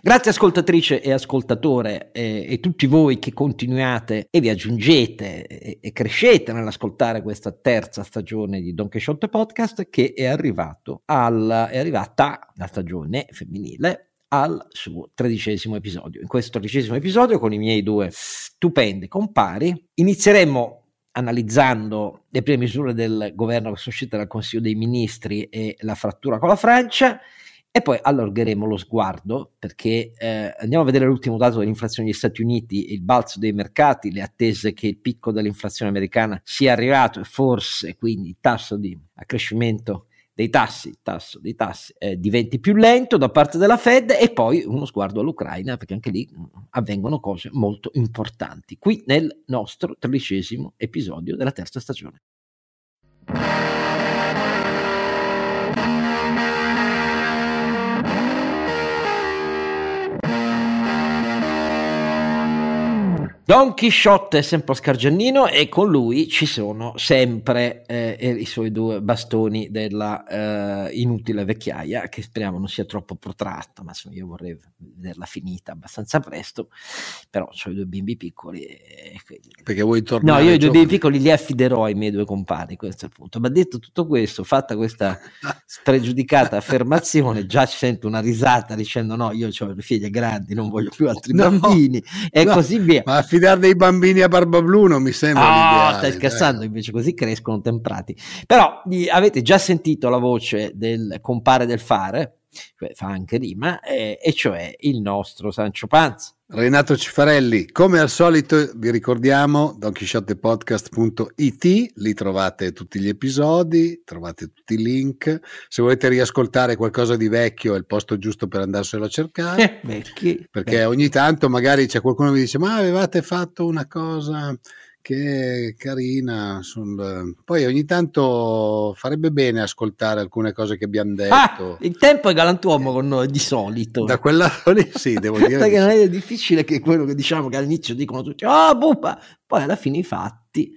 Grazie ascoltatrice e ascoltatore e tutti voi che continuate e vi aggiungete e crescete nell'ascoltare questa terza stagione di Don Quijote Podcast, che è arrivata la stagione femminile al suo 13° episodio. In questo 13° episodio, con i miei due stupendi compari, inizieremo analizzando le prime misure del governo che sono uscite dal Consiglio dei Ministri e la frattura con la Francia, e poi allargheremo lo sguardo perché andiamo a vedere l'ultimo dato dell'inflazione degli Stati Uniti, il balzo dei mercati, le attese che il picco dell'inflazione americana sia arrivato e forse quindi il tasso di accrescimento dei tassi, diventi più lento da parte della Fed, e poi uno sguardo all'Ucraina perché anche lì avvengono cose molto importanti, qui nel nostro 13° episodio della terza stagione. Don Chisciotte è sempre Scar Giannino e con lui ci sono sempre i suoi due bastoni della inutile vecchiaia, che speriamo non sia troppo protratta, ma io vorrei vederla finita abbastanza presto, però ho i due bimbi piccoli. Perché vuoi tornare? No, io i due bimbi piccoli li affiderò ai miei due compari, questo è il punto. Ma detto tutto questo, fatta questa spregiudicata affermazione, già ci sento una risata dicendo no, io ho le figlie grandi, non voglio più altri bambini così via. Ma dare dei bambini a barba blu non mi sembra l'ideale. Stai scherzando, invece così crescono temprati. Però avete già sentito la voce del compare del fare, cioè fa anche rima, e cioè il nostro Sancho Panza. Renato Cifarelli, come al solito vi ricordiamo donchisciottepodcast.it, lì trovate tutti gli episodi, trovate tutti i link, se volete riascoltare qualcosa di vecchio è il posto giusto per andarselo a cercare, perché ogni tanto magari c'è qualcuno che vi dice ma avevate fatto una cosa che carina poi ogni tanto farebbe bene ascoltare alcune cose che abbiamo detto. Il tempo è galantuomo con noi di solito, da quel lato lì sì, devo dire perché non è difficile, che quello che diciamo che all'inizio dicono tutti bupa, poi alla fine i fatti,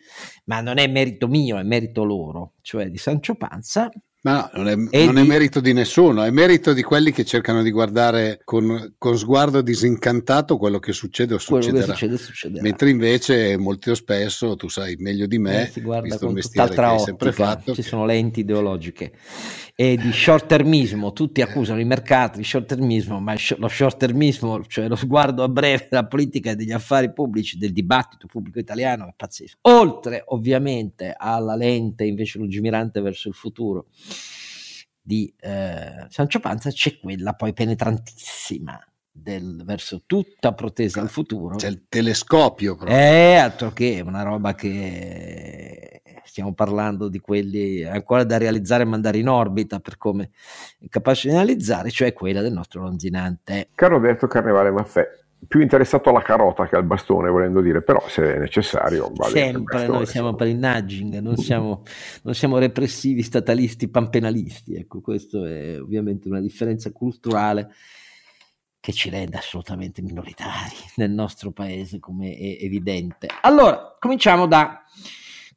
ma non è merito mio, è merito loro, cioè di Sancho Panza. Ma no, non è merito di nessuno, è merito di quelli che cercano di guardare con sguardo disincantato quello che succede o succederà. Mentre invece molto spesso, tu sai meglio di me, si guarda visto con tutt'altra ottica, fatto, ci sono lenti ideologiche e di short termismo, tutti accusano i mercati di short termismo, ma lo short termismo, cioè lo sguardo a breve della politica e degli affari pubblici, del dibattito pubblico italiano, è pazzesco. Oltre ovviamente alla lente invece lungimirante verso il futuro di Sancho Panza, c'è quella poi penetrantissima verso tutta protesa al futuro, c'è il telescopio proprio. Altro che una roba che stiamo parlando di quelli ancora da realizzare e mandare in orbita, per come è capace di analizzare, cioè quella del nostro lonzinante caro Roberto Carnevale Maffè, più interessato alla carota che al bastone, volendo dire, però se è necessario vale sempre bastone, noi siamo per il nudging, non siamo repressivi, statalisti, panpenalisti, ecco, questo è ovviamente una differenza culturale che ci rende assolutamente minoritari nel nostro paese, come è evidente. Allora, cominciamo da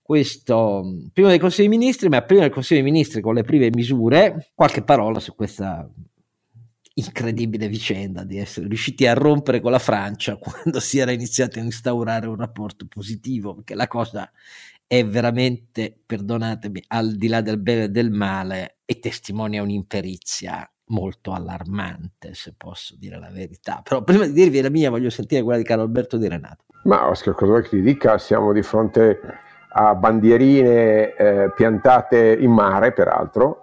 questo prima del Consiglio dei Ministri, ma prima del Consiglio dei Ministri con le prime misure, qualche parola su questa incredibile vicenda di essere riusciti a rompere con la Francia quando si era iniziato a instaurare un rapporto positivo, perché la cosa è veramente, perdonatemi, al di là del bene e del male, e testimonia un'imperizia molto allarmante, se posso dire la verità. Però prima di dirvi la mia voglio sentire quella di Carlo Alberto Di Renato. Ma Oscar, cosa vuoi che ti dica? Siamo di fronte a bandierine piantate in mare, peraltro,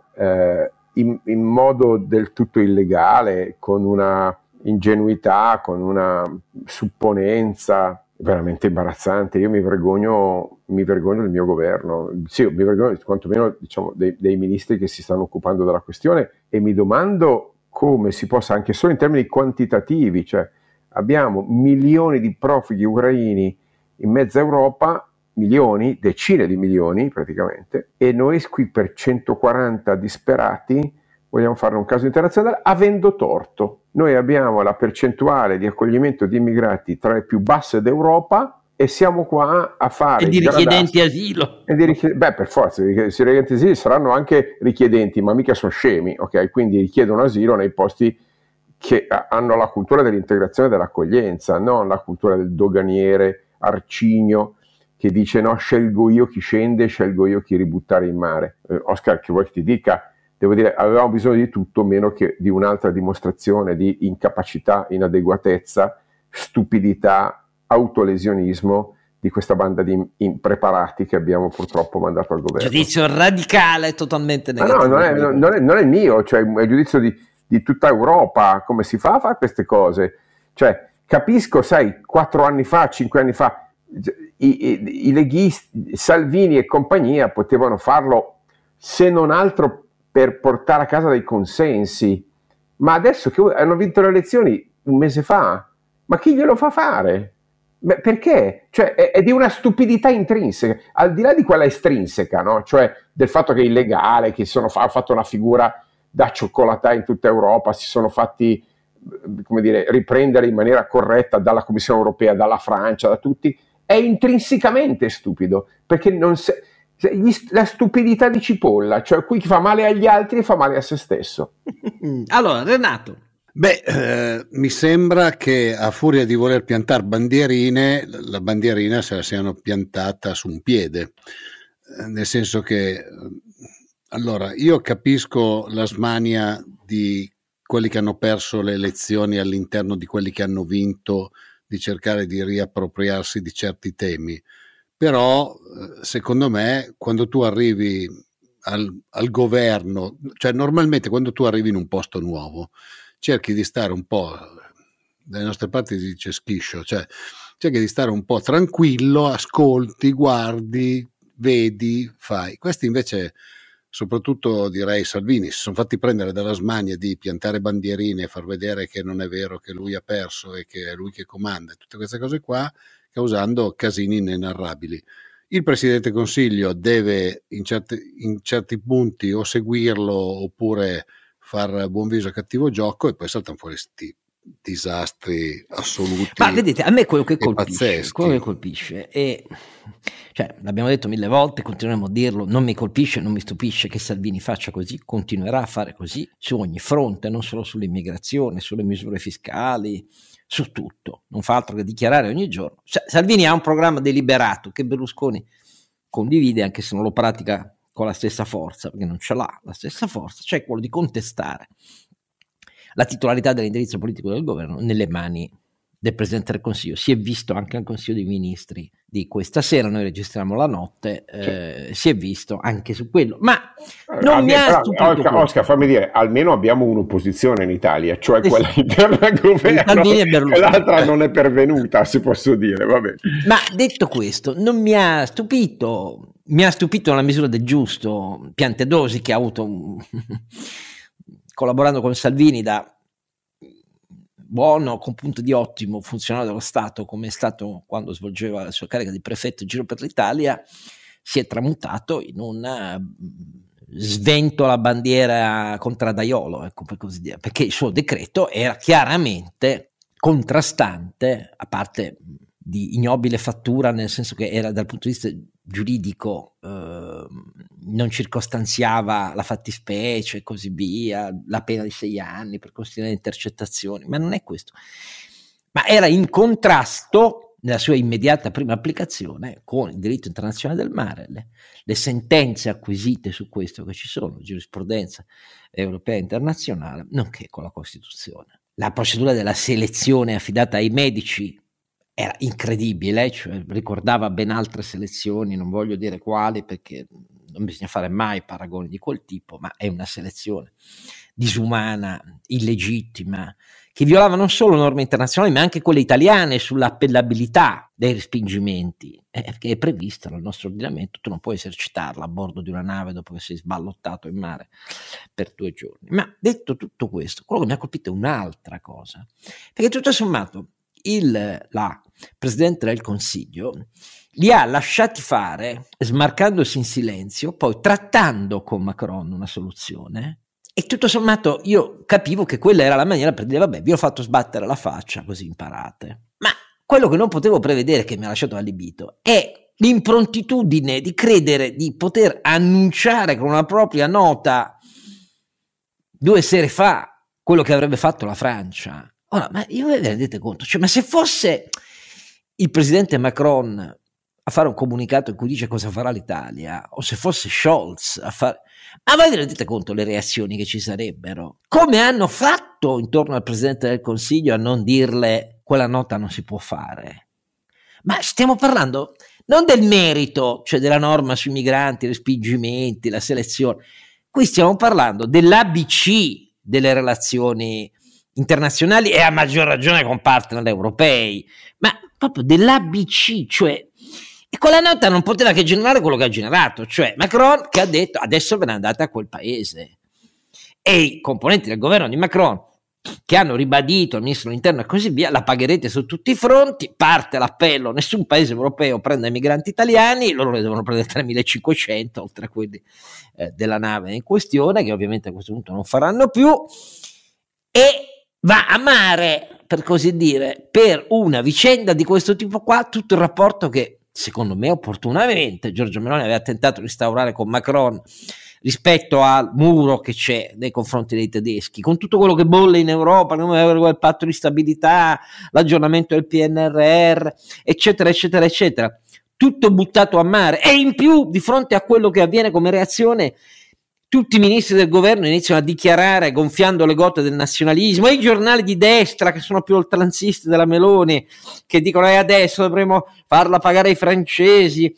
in modo del tutto illegale, con una ingenuità, con una supponenza veramente imbarazzante. Io mi vergogno del mio governo, sì, mi vergogno quantomeno, diciamo, dei ministri che si stanno occupando della questione, e mi domando come si possa, anche solo in termini quantitativi, cioè abbiamo milioni di profughi ucraini in mezza Europa, milioni, decine di milioni praticamente, e noi qui per 140 disperati vogliamo fare un caso internazionale avendo torto. Noi abbiamo la percentuale di accoglimento di immigrati tra le più basse d'Europa e siamo qua a fare... E di richiedenti asilo. Beh, per forza, i richiedenti asilo saranno anche richiedenti, ma mica sono scemi, ok? Quindi richiedono asilo nei posti che hanno la cultura dell'integrazione e dell'accoglienza, non la cultura del doganiere arcigno che dice no, scelgo io chi scende, scelgo io chi ributtare in mare. Oscar, che vuoi che ti dica? Devo dire, avevamo bisogno di tutto meno che di un'altra dimostrazione di incapacità, inadeguatezza, stupidità, autolesionismo di questa banda di impreparati che abbiamo purtroppo mandato al governo. Giudizio radicale, totalmente negativo. Ma no, non è mio, cioè è il giudizio di tutta Europa. Come si fa a fare queste cose? Cioè, capisco, sai, 4 anni fa, 5 anni fa, i leghisti, Salvini e compagnia potevano farlo se non altro per portare a casa dei consensi, ma adesso che hanno vinto le elezioni un mese fa, ma chi glielo fa fare? Beh, perché? Cioè, è di una stupidità intrinseca, al di là di quella estrinseca, no? Cioè del fatto che è illegale, che ha fatto una figura da cioccolata in tutta Europa, si sono fatti, come dire, riprendere in maniera corretta dalla Commissione Europea, dalla Francia, da tutti. È intrinsecamente stupido, perché non se, la stupidità di cipolla, cioè qui fa male agli altri e fa male a se stesso. Allora, Renato. Beh, mi sembra che a furia di voler piantare bandierine, la bandierina se la siano piantata su un piede, nel senso che, allora, io capisco la smania di quelli che hanno perso le elezioni all'interno di quelli che hanno vinto, di cercare di riappropriarsi di certi temi, però secondo me quando tu arrivi al governo, cioè normalmente quando tu arrivi in un posto nuovo cerchi di stare un po', dalle nostre parti si dice schiscio, cioè cerchi di stare un po' tranquillo, ascolti, guardi, vedi, fai. Questi invece, soprattutto direi Salvini, si sono fatti prendere dalla smania di piantare bandierine e far vedere che non è vero, che lui ha perso e che è lui che comanda, tutte queste cose qua, causando casini inenarrabili. Il Presidente del Consiglio deve in certi punti o seguirlo oppure far buon viso a cattivo gioco, e poi saltano fuori questi disastri assoluti. Ma vedete, a me quello che colpisce è, cioè, l'abbiamo detto 1000 volte, continuiamo a dirlo, non mi colpisce, non mi stupisce che Salvini faccia così, continuerà a fare così su ogni fronte, non solo sull'immigrazione, sulle misure fiscali, su tutto, non fa altro che dichiarare ogni giorno. Cioè, Salvini ha un programma deliberato che Berlusconi condivide, anche se non lo pratica con la stessa forza, perché non ce l'ha la stessa forza, cioè quello di contestare la titolarità dell'indirizzo politico del governo nelle mani del Presidente del Consiglio. Si è visto anche al Consiglio dei Ministri di questa sera, noi registriamo la notte, si è visto anche su quello, ma non mi ha stupito. Oscar, fammi dire, almeno abbiamo un'opposizione in Italia, cioè quella interna al governo, l'altra non è pervenuta, se posso dire, va bene. Ma detto questo, non mi ha stupito, mi ha stupito nella misura del giusto Piantedosi, che ha avuto collaborando con Salvini, da buono con punto di ottimo funzionario dello Stato, come è stato quando svolgeva la sua carica di prefetto in giro per l'Italia, si è tramutato in una sventola bandiera contra Daiolo, ecco, per così dire, perché il suo decreto era chiaramente contrastante, a parte di ignobile fattura, nel senso che era, dal punto di vista giuridico, non circostanziava la fattispecie e così via, la pena di 6 anni per considerare intercettazioni, ma non è questo, ma era in contrasto nella sua immediata prima applicazione con il diritto internazionale del mare, le sentenze acquisite su questo che ci sono, giurisprudenza europea e internazionale, nonché con la Costituzione. La procedura della selezione affidata ai medici era incredibile, cioè ricordava ben altre selezioni, non voglio dire quali perché non bisogna fare mai paragoni di quel tipo, ma è una selezione disumana, illegittima, che violava non solo norme internazionali ma anche quelle italiane sull'appellabilità dei respingimenti, che è prevista nel nostro ordinamento, tu non puoi esercitarla a bordo di una nave dopo che sei sballottato in mare per 2 giorni. Ma detto tutto questo, quello che mi ha colpito è un'altra cosa, perché tutto sommato la Presidente del Consiglio li ha lasciati fare, smarcandosi in silenzio, poi trattando con Macron una soluzione, e tutto sommato io capivo che quella era la maniera per dire vabbè, vi ho fatto sbattere la faccia così imparate, ma quello che non potevo prevedere, che mi ha lasciato allibito, è l'improntitudine di credere di poter annunciare con una propria nota 2 sere fa quello che avrebbe fatto la Francia. Ora, ma io ve ne rendete conto? Cioè, ma se fosse il presidente Macron a fare un comunicato in cui dice cosa farà l'Italia, o se fosse Scholz a fare... Ma voi vi rendete conto le reazioni che ci sarebbero? Come hanno fatto intorno al Presidente del Consiglio a non dirle quella nota non si può fare? Ma stiamo parlando non del merito, cioè della norma sui migranti, respingimenti, la selezione. Qui stiamo parlando dell'ABC delle relazioni internazionali e a maggior ragione con partner europei, ma proprio dell'ABC, cioè... E quella nota non poteva che generare quello che ha generato, cioè Macron che ha detto adesso ve ne andate a quel paese. E i componenti del governo di Macron che hanno ribadito al ministro dell'interno e così via, la pagherete su tutti i fronti, parte l'appello, nessun paese europeo prende i migranti italiani, loro ne devono prendere 3.500 oltre a quelli della nave in questione, che ovviamente a questo punto non faranno più, e va a mare, per così dire, per una vicenda di questo tipo qua, tutto il rapporto che secondo me opportunamente Giorgia Meloni aveva tentato di instaurare con Macron rispetto al muro che c'è nei confronti dei tedeschi, con tutto quello che bolle in Europa, il patto di stabilità, l'aggiornamento del PNRR, eccetera, eccetera, eccetera, tutto buttato a mare. E in più, di fronte a quello che avviene come reazione, tutti i ministri del governo iniziano a dichiarare, gonfiando le gote del nazionalismo, e i giornali di destra, che sono più oltranzisti della Meloni, che dicono adesso dovremo farla pagare ai francesi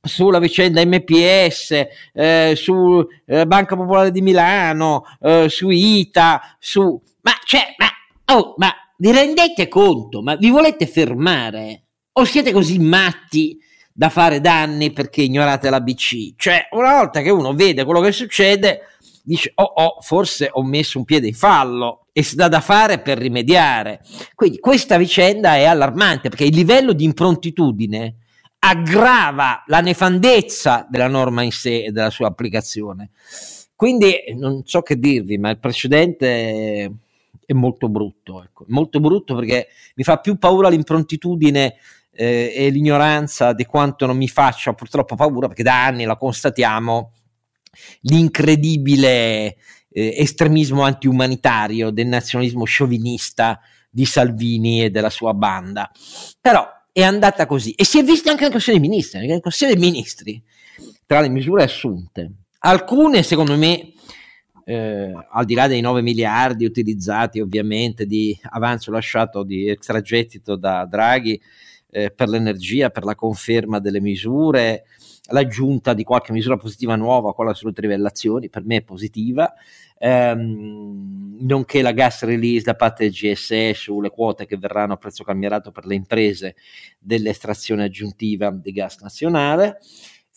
sulla vicenda MPS, su Banca Popolare di Milano, su ITA, su... Ma vi rendete conto? Ma vi volete fermare? O siete così matti da fare danni perché ignorate l'ABC? Cioè, una volta che uno vede quello che succede, dice forse ho messo un piede in fallo e si dà da fare per rimediare. Quindi questa vicenda è allarmante perché il livello di improntitudine aggrava la nefandezza della norma in sé e della sua applicazione. Quindi non so che dirvi, ma il precedente è molto brutto, ecco. Molto brutto perché mi fa più paura l'improntitudine e l'ignoranza di quanto non mi faccia purtroppo paura, perché da anni la constatiamo, l'incredibile estremismo antiumanitario del nazionalismo sciovinista di Salvini e della sua banda. Però è andata così e si è vista anche nel Consiglio dei Ministri, perché nel Consiglio dei Ministri, tra le misure assunte, alcune secondo me al di là dei 9 miliardi utilizzati ovviamente di avanzo lasciato di extragettito da Draghi per l'energia, per la conferma delle misure, l'aggiunta di qualche misura positiva nuova, quella sulle trivellazioni, per me è positiva, nonché la gas release da parte del GSE sulle quote che verranno a prezzo calmierato per le imprese dell'estrazione aggiuntiva di gas nazionale.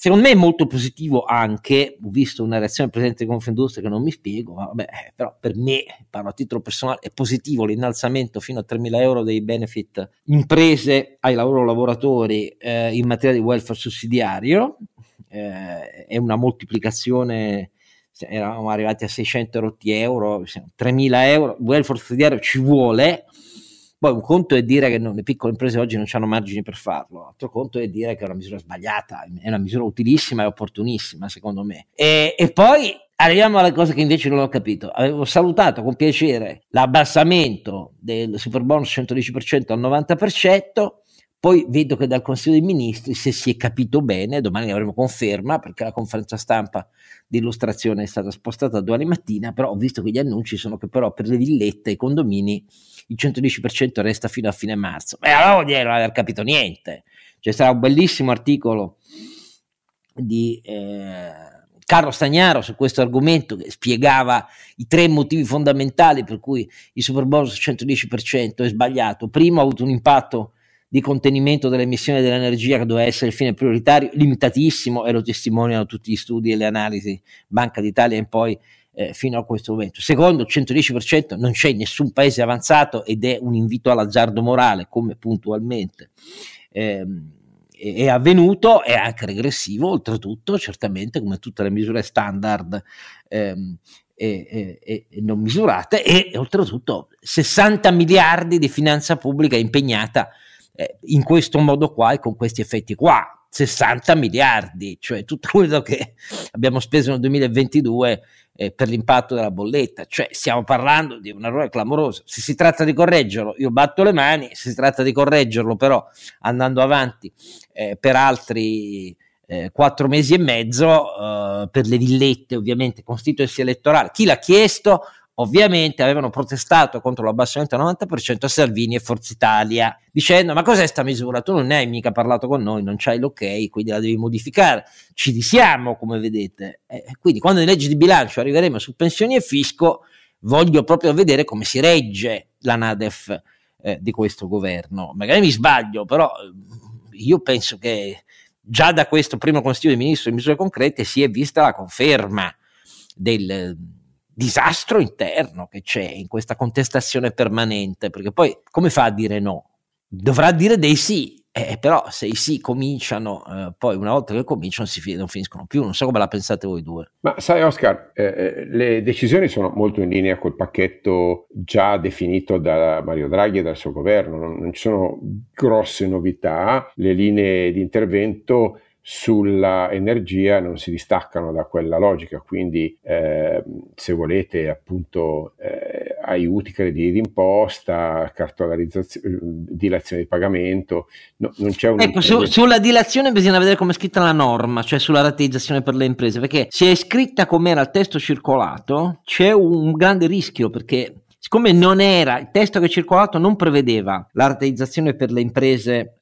Secondo me è molto positivo anche, ho visto una reazione del Presidente di Confindustria che non mi spiego, vabbè, però per me, parlo a titolo personale, è positivo l'innalzamento fino a 3.000 euro dei benefit imprese ai lavoratori in materia di welfare sussidiario, è una moltiplicazione, eravamo arrivati a 600 euro, 3.000 euro, welfare sussidiario ci vuole. Poi un conto è dire che le piccole imprese oggi non hanno margini per farlo, un altro conto è dire che è una misura sbagliata, è una misura utilissima e opportunissima secondo me. E poi arriviamo alle cose che invece non ho capito. Avevo salutato con piacere l'abbassamento del superbonus 110% al 90%, poi vedo che dal Consiglio dei Ministri, se si è capito bene, domani ne avremo conferma perché la conferenza stampa di illustrazione è stata spostata a domani mattina, però ho visto che gli annunci sono che però per le villette e i condomini il 110% resta fino a fine marzo. Beh, allora non aver capito niente. Cioè, sarà un bellissimo articolo di Carlo Stagnaro su questo argomento che spiegava i 3 motivi fondamentali per cui il superbonus 110% è sbagliato. Primo, ha avuto un impatto di contenimento dell'emissione dell'energia che doveva essere il fine prioritario, limitatissimo, e lo testimoniano tutti gli studi e le analisi Banca d'Italia in poi fino a questo momento. Secondo, il 110% non c'è in nessun paese avanzato ed è un invito all'azzardo morale, come puntualmente è avvenuto, è anche regressivo oltretutto, certamente, come tutte le misure standard e non misurate, e oltretutto 60 miliardi di finanza pubblica impegnata in questo modo qua e con questi effetti qua. 60 miliardi, cioè tutto quello che abbiamo speso nel 2022 per l'impatto della bolletta, cioè stiamo parlando di un errore clamoroso. Se si tratta di correggerlo, io batto le mani. Se si tratta di correggerlo però andando avanti per altri 4 mesi e mezzo per le villette, ovviamente constituency elettorale, chi l'ha chiesto ovviamente avevano protestato contro l'abbassamento al 90% a Salvini e Forza Italia, dicendo: ma cos'è sta misura? Tu non ne hai mica parlato con noi, non c'hai l'ok, quindi la devi modificare. Ci disiamo, come vedete. Quindi quando in legge di bilancio arriveremo su pensioni e fisco, voglio proprio vedere come si regge la NADEF di questo governo. Magari mi sbaglio, però io penso che già da questo primo Consiglio dei Ministri di misure concrete si è vista la conferma del disastro interno che c'è in questa contestazione permanente, perché poi come fa a dire no? Dovrà dire dei sì, però se i sì cominciano, poi una volta che cominciano non finiscono più. Non so come la pensate voi due. Ma sai Oscar, le decisioni sono molto in linea col pacchetto già definito da Mario Draghi e dal suo governo, non ci sono grosse novità, le linee di intervento sulla energia non si distaccano da quella logica, quindi se volete appunto aiuti, crediti d'imposta, cartolarizzazione, dilazione di pagamento, no, non c'è un sulla dilazione bisogna vedere come è scritta la norma, cioè sulla rateizzazione per le imprese, perché se è scritta come era il testo circolato c'è un grande rischio, perché siccome non era, il testo che è circolato non prevedeva la rateizzazione per le imprese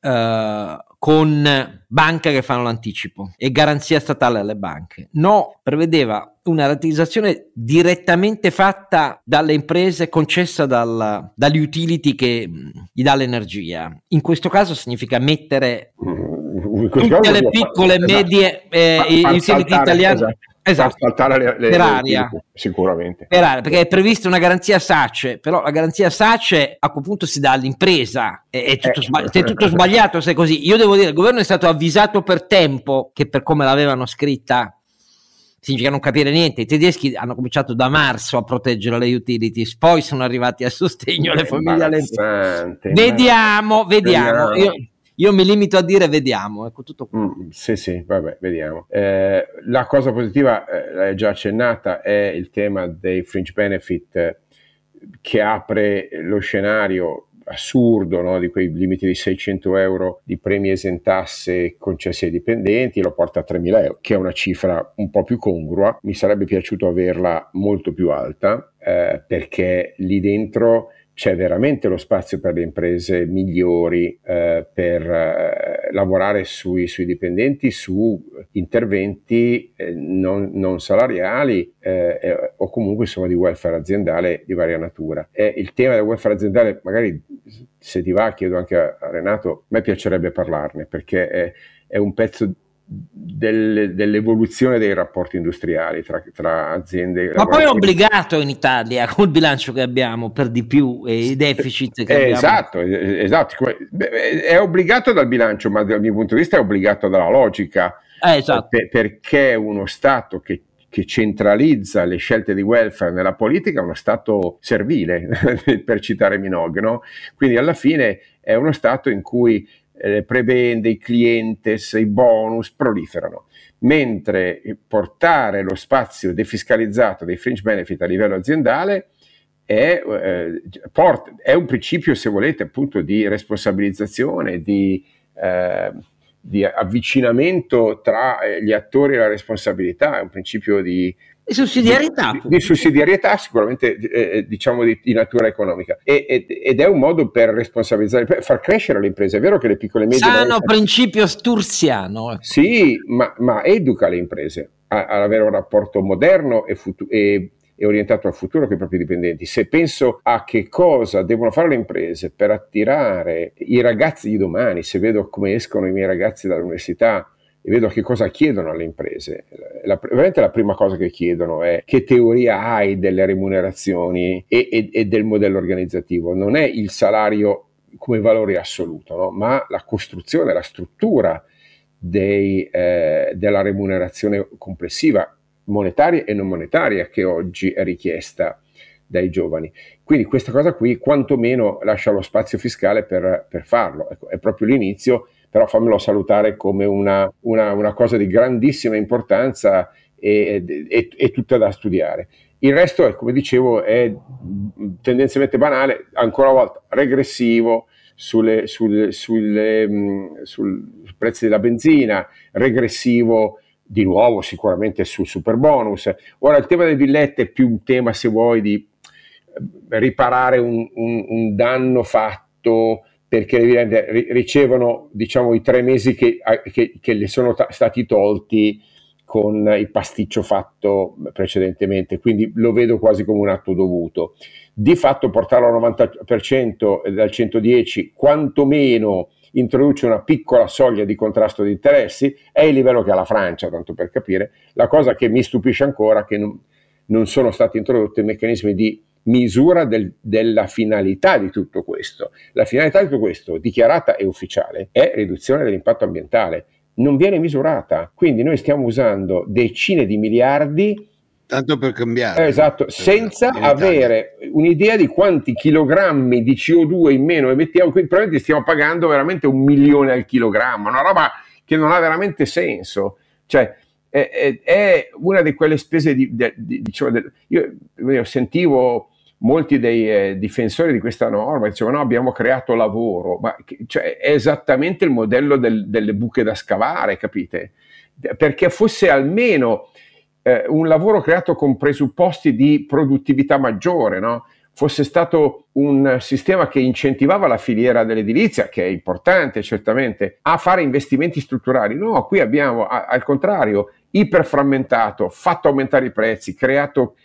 con banche che fanno l'anticipo e garanzia statale alle banche, no, prevedeva una rateizzazione direttamente fatta dalle imprese, concessa dagli utility che gli dà l'energia. In questo caso significa mettere tutte le piccole e medie utility italiane. Esatto, saltare le sicuramente per aria, perché è prevista una garanzia SACE, però la garanzia SACE a quel punto si dà all'impresa, è tutto sbagliato se è così. Io devo dire, il governo è stato avvisato per tempo, che per come l'avevano scritta significa non capire niente. I tedeschi hanno cominciato da marzo a proteggere le utilities, poi sono arrivati a sostegno alle famiglie all'ente. Vediamo. Io mi limito a dire vediamo, ecco tutto qui. Sì, vabbè, vediamo. La cosa positiva, l'hai già accennata, è il tema dei fringe benefit che apre lo scenario assurdo, no? Di quei limiti di 600 euro di premi esentasse concessi ai dipendenti, lo porta a 3.000 euro, che è una cifra un po' più congrua. Mi sarebbe piaciuto averla molto più alta, perché lì dentro c'è veramente lo spazio per le imprese migliori per lavorare sui dipendenti, su interventi non salariali o comunque insomma di welfare aziendale di varia natura. Il tema del welfare aziendale, magari se ti va chiedo anche a Renato, a me piacerebbe parlarne perché è un pezzo dell'evoluzione dei rapporti industriali tra aziende. Ma poi è obbligato in Italia col bilancio che abbiamo per di più e i deficit che abbiamo. Esatto. È obbligato dal bilancio, ma dal mio punto di vista è obbligato dalla logica. Esatto. Perché uno Stato che centralizza le scelte di welfare nella politica è uno Stato servile, per citare Minogue, no? Quindi alla fine è uno Stato in cui le prebende, i clientes, i bonus proliferano, mentre portare lo spazio defiscalizzato dei fringe benefit a livello aziendale è un principio, se volete, appunto di responsabilizzazione, di avvicinamento tra gli attori e la responsabilità, è un principio di sussidiarietà sicuramente diciamo di natura economica ed è un modo per responsabilizzare, per far crescere le imprese. È vero che le piccole e medie principio sturziano, ecco. Sì, ma educa le imprese ad avere un rapporto moderno e orientato al futuro con i propri dipendenti. Se penso a che cosa devono fare le imprese per attirare i ragazzi di domani, se vedo come escono i miei ragazzi dall'università e vedo che cosa chiedono alle imprese, veramente la prima cosa che chiedono è: che teoria hai delle remunerazioni e del modello organizzativo? Non è il salario come valore assoluto, no? Ma la costruzione, la struttura della remunerazione complessiva, monetaria e non monetaria, che oggi è richiesta dai giovani. Quindi questa cosa qui quantomeno lascia lo spazio fiscale per farlo. Ecco, è proprio l'inizio, però fammelo salutare come una cosa di grandissima importanza e tutta da studiare. Il resto, è, come dicevo, è tendenzialmente banale, ancora una volta regressivo sul prezzo della benzina, regressivo di nuovo sicuramente sul super bonus. Ora il tema delle villette è più un tema, se vuoi, di riparare un danno fatto perché le villette ricevono, diciamo, i 3 mesi che le sono stati tolti con il pasticcio fatto precedentemente, quindi lo vedo quasi come un atto dovuto. Di fatto portarlo al 90% dal 110 quantomeno introduce una piccola soglia di contrasto di interessi, è il livello che ha la Francia, tanto per capire. La cosa che mi stupisce ancora è che non sono stati introdotti meccanismi di misura della finalità di tutto questo. La finalità di tutto questo, dichiarata e ufficiale, è riduzione dell'impatto ambientale, non viene misurata, quindi noi stiamo usando decine di miliardi tanto per cambiare, esatto, per senza avere un'idea di quanti chilogrammi di CO2 in meno emettiamo, quindi probabilmente stiamo pagando veramente 1 milione al chilogrammo, una roba che non ha veramente senso, cioè è una di quelle spese io sentivo molti dei difensori di questa norma dicevano no, abbiamo creato lavoro, ma cioè, è esattamente il modello delle buche da scavare, capite? Perché fosse almeno un lavoro creato con presupposti di produttività maggiore, no? Fosse stato un sistema che incentivava la filiera dell'edilizia, che è importante certamente, a fare investimenti strutturali. No, qui abbiamo al contrario iperframmentato, fatto aumentare i prezzi, creato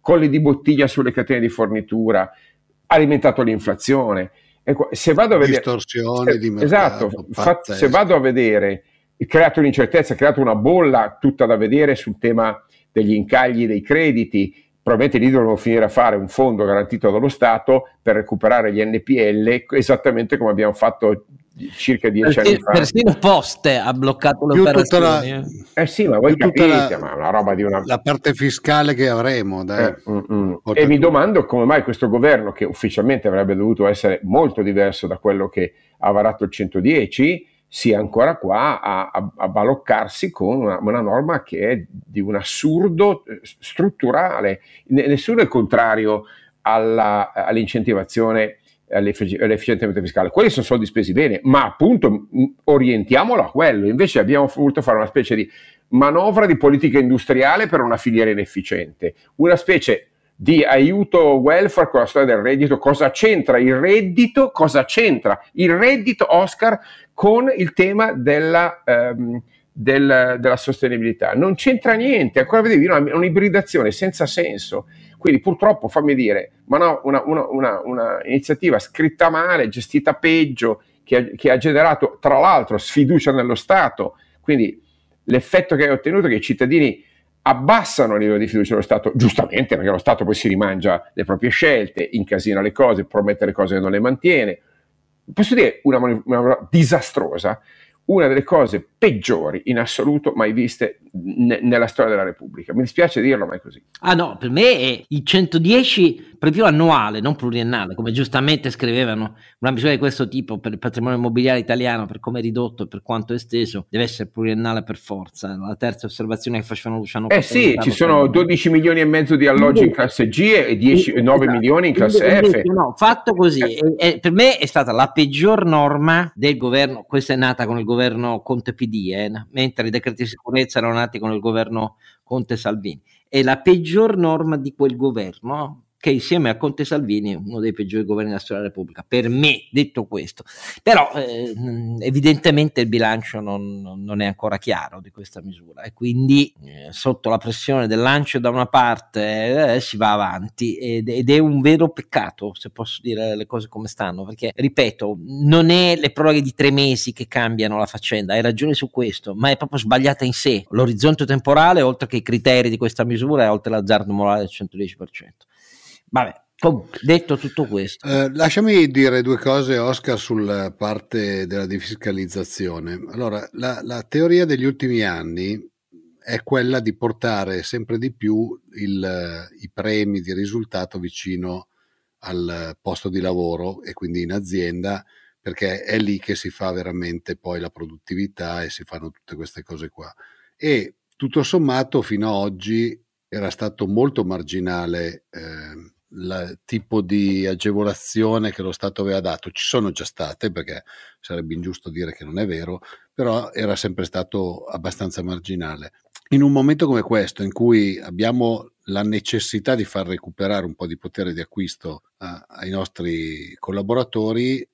colli di bottiglia sulle catene di fornitura, alimentato l'inflazione. Ecco, se vado a vedere distorsioni di mercato, esatto, se vado a vedere, creato un'incertezza, creato una bolla tutta da vedere sul tema degli incagli dei crediti, probabilmente lì dovremmo finire a fare un fondo garantito dallo Stato per recuperare gli NPL, esattamente come abbiamo fatto circa 10 anni fa. Persino Poste ha bloccato l'operazione. Sì, ma voi capite, ma una roba di una... La parte fiscale che avremo. Dai. E mi domando come mai questo governo, che ufficialmente avrebbe dovuto essere molto diverso da quello che ha varato il 110, sia ancora qua a baloccarsi con una norma che è di un assurdo strutturale. Nessuno è contrario all'incentivazione, all'efficientamento fiscale. Quelli sono soldi spesi bene, ma appunto orientiamolo a quello. Invece abbiamo voluto fare una specie di manovra di politica industriale per una filiera inefficiente, una specie di aiuto welfare con la storia del reddito. Cosa c'entra il reddito? Cosa c'entra il reddito, Oscar, con il tema della sostenibilità? Non c'entra niente, ancora vedi un'ibridazione senza senso. Quindi purtroppo, fammi dire, ma no, una iniziativa scritta male, gestita peggio, che ha generato tra l'altro sfiducia nello Stato. Quindi l'effetto che hai ottenuto è che i cittadini abbassano il livello di fiducia dello Stato, giustamente, perché lo Stato poi si rimangia le proprie scelte, incasina le cose, promette le cose che non le mantiene. Posso dire una disastrosa, una delle cose peggiori in assoluto mai viste nella storia della Repubblica. Mi dispiace dirlo, ma è così. Ah no, per me è il 110 proprio annuale, non pluriennale, come giustamente scrivevano. Una misura di questo tipo per il patrimonio immobiliare italiano, per come è ridotto e per quanto è esteso, deve essere pluriennale per forza. La terza osservazione che facevano Luciano. Sì, ci sono 12 milioni e mezzo di alloggi in classe G e 9 milioni in classe F. No, fatto così, per me è stata la peggior norma del governo. Questa è nata con il governo Conte PD, mentre i decreti di sicurezza erano nati con il governo Conte Salvini. È la peggior norma di quel governo, che insieme a Conte Salvini è uno dei peggiori governi della storia della Repubblica, per me, detto questo. Però evidentemente il bilancio non è ancora chiaro di questa misura, e quindi sotto la pressione del lancio da una parte si va avanti, ed è un vero peccato, se posso dire le cose come stanno, perché, ripeto, non è le proroghe di 3 mesi che cambiano la faccenda, hai ragione su questo, ma è proprio sbagliata in sé, l'orizzonte temporale, oltre che i criteri di questa misura, e oltre l'azzardo morale del 110%. Vabbè, detto tutto questo. Lasciami dire 2 cose, Oscar, sulla parte della defiscalizzazione. Allora, la teoria degli ultimi anni è quella di portare sempre di più i premi di risultato vicino al posto di lavoro e quindi in azienda, perché è lì che si fa veramente poi la produttività e si fanno tutte queste cose qua. E tutto sommato fino a oggi era stato molto marginale il tipo di agevolazione che lo Stato aveva dato. Ci sono già state, perché sarebbe ingiusto dire che non è vero, però era sempre stato abbastanza marginale. In un momento come questo, in cui abbiamo la necessità di far recuperare un po' di potere di acquisto ai nostri collaboratori,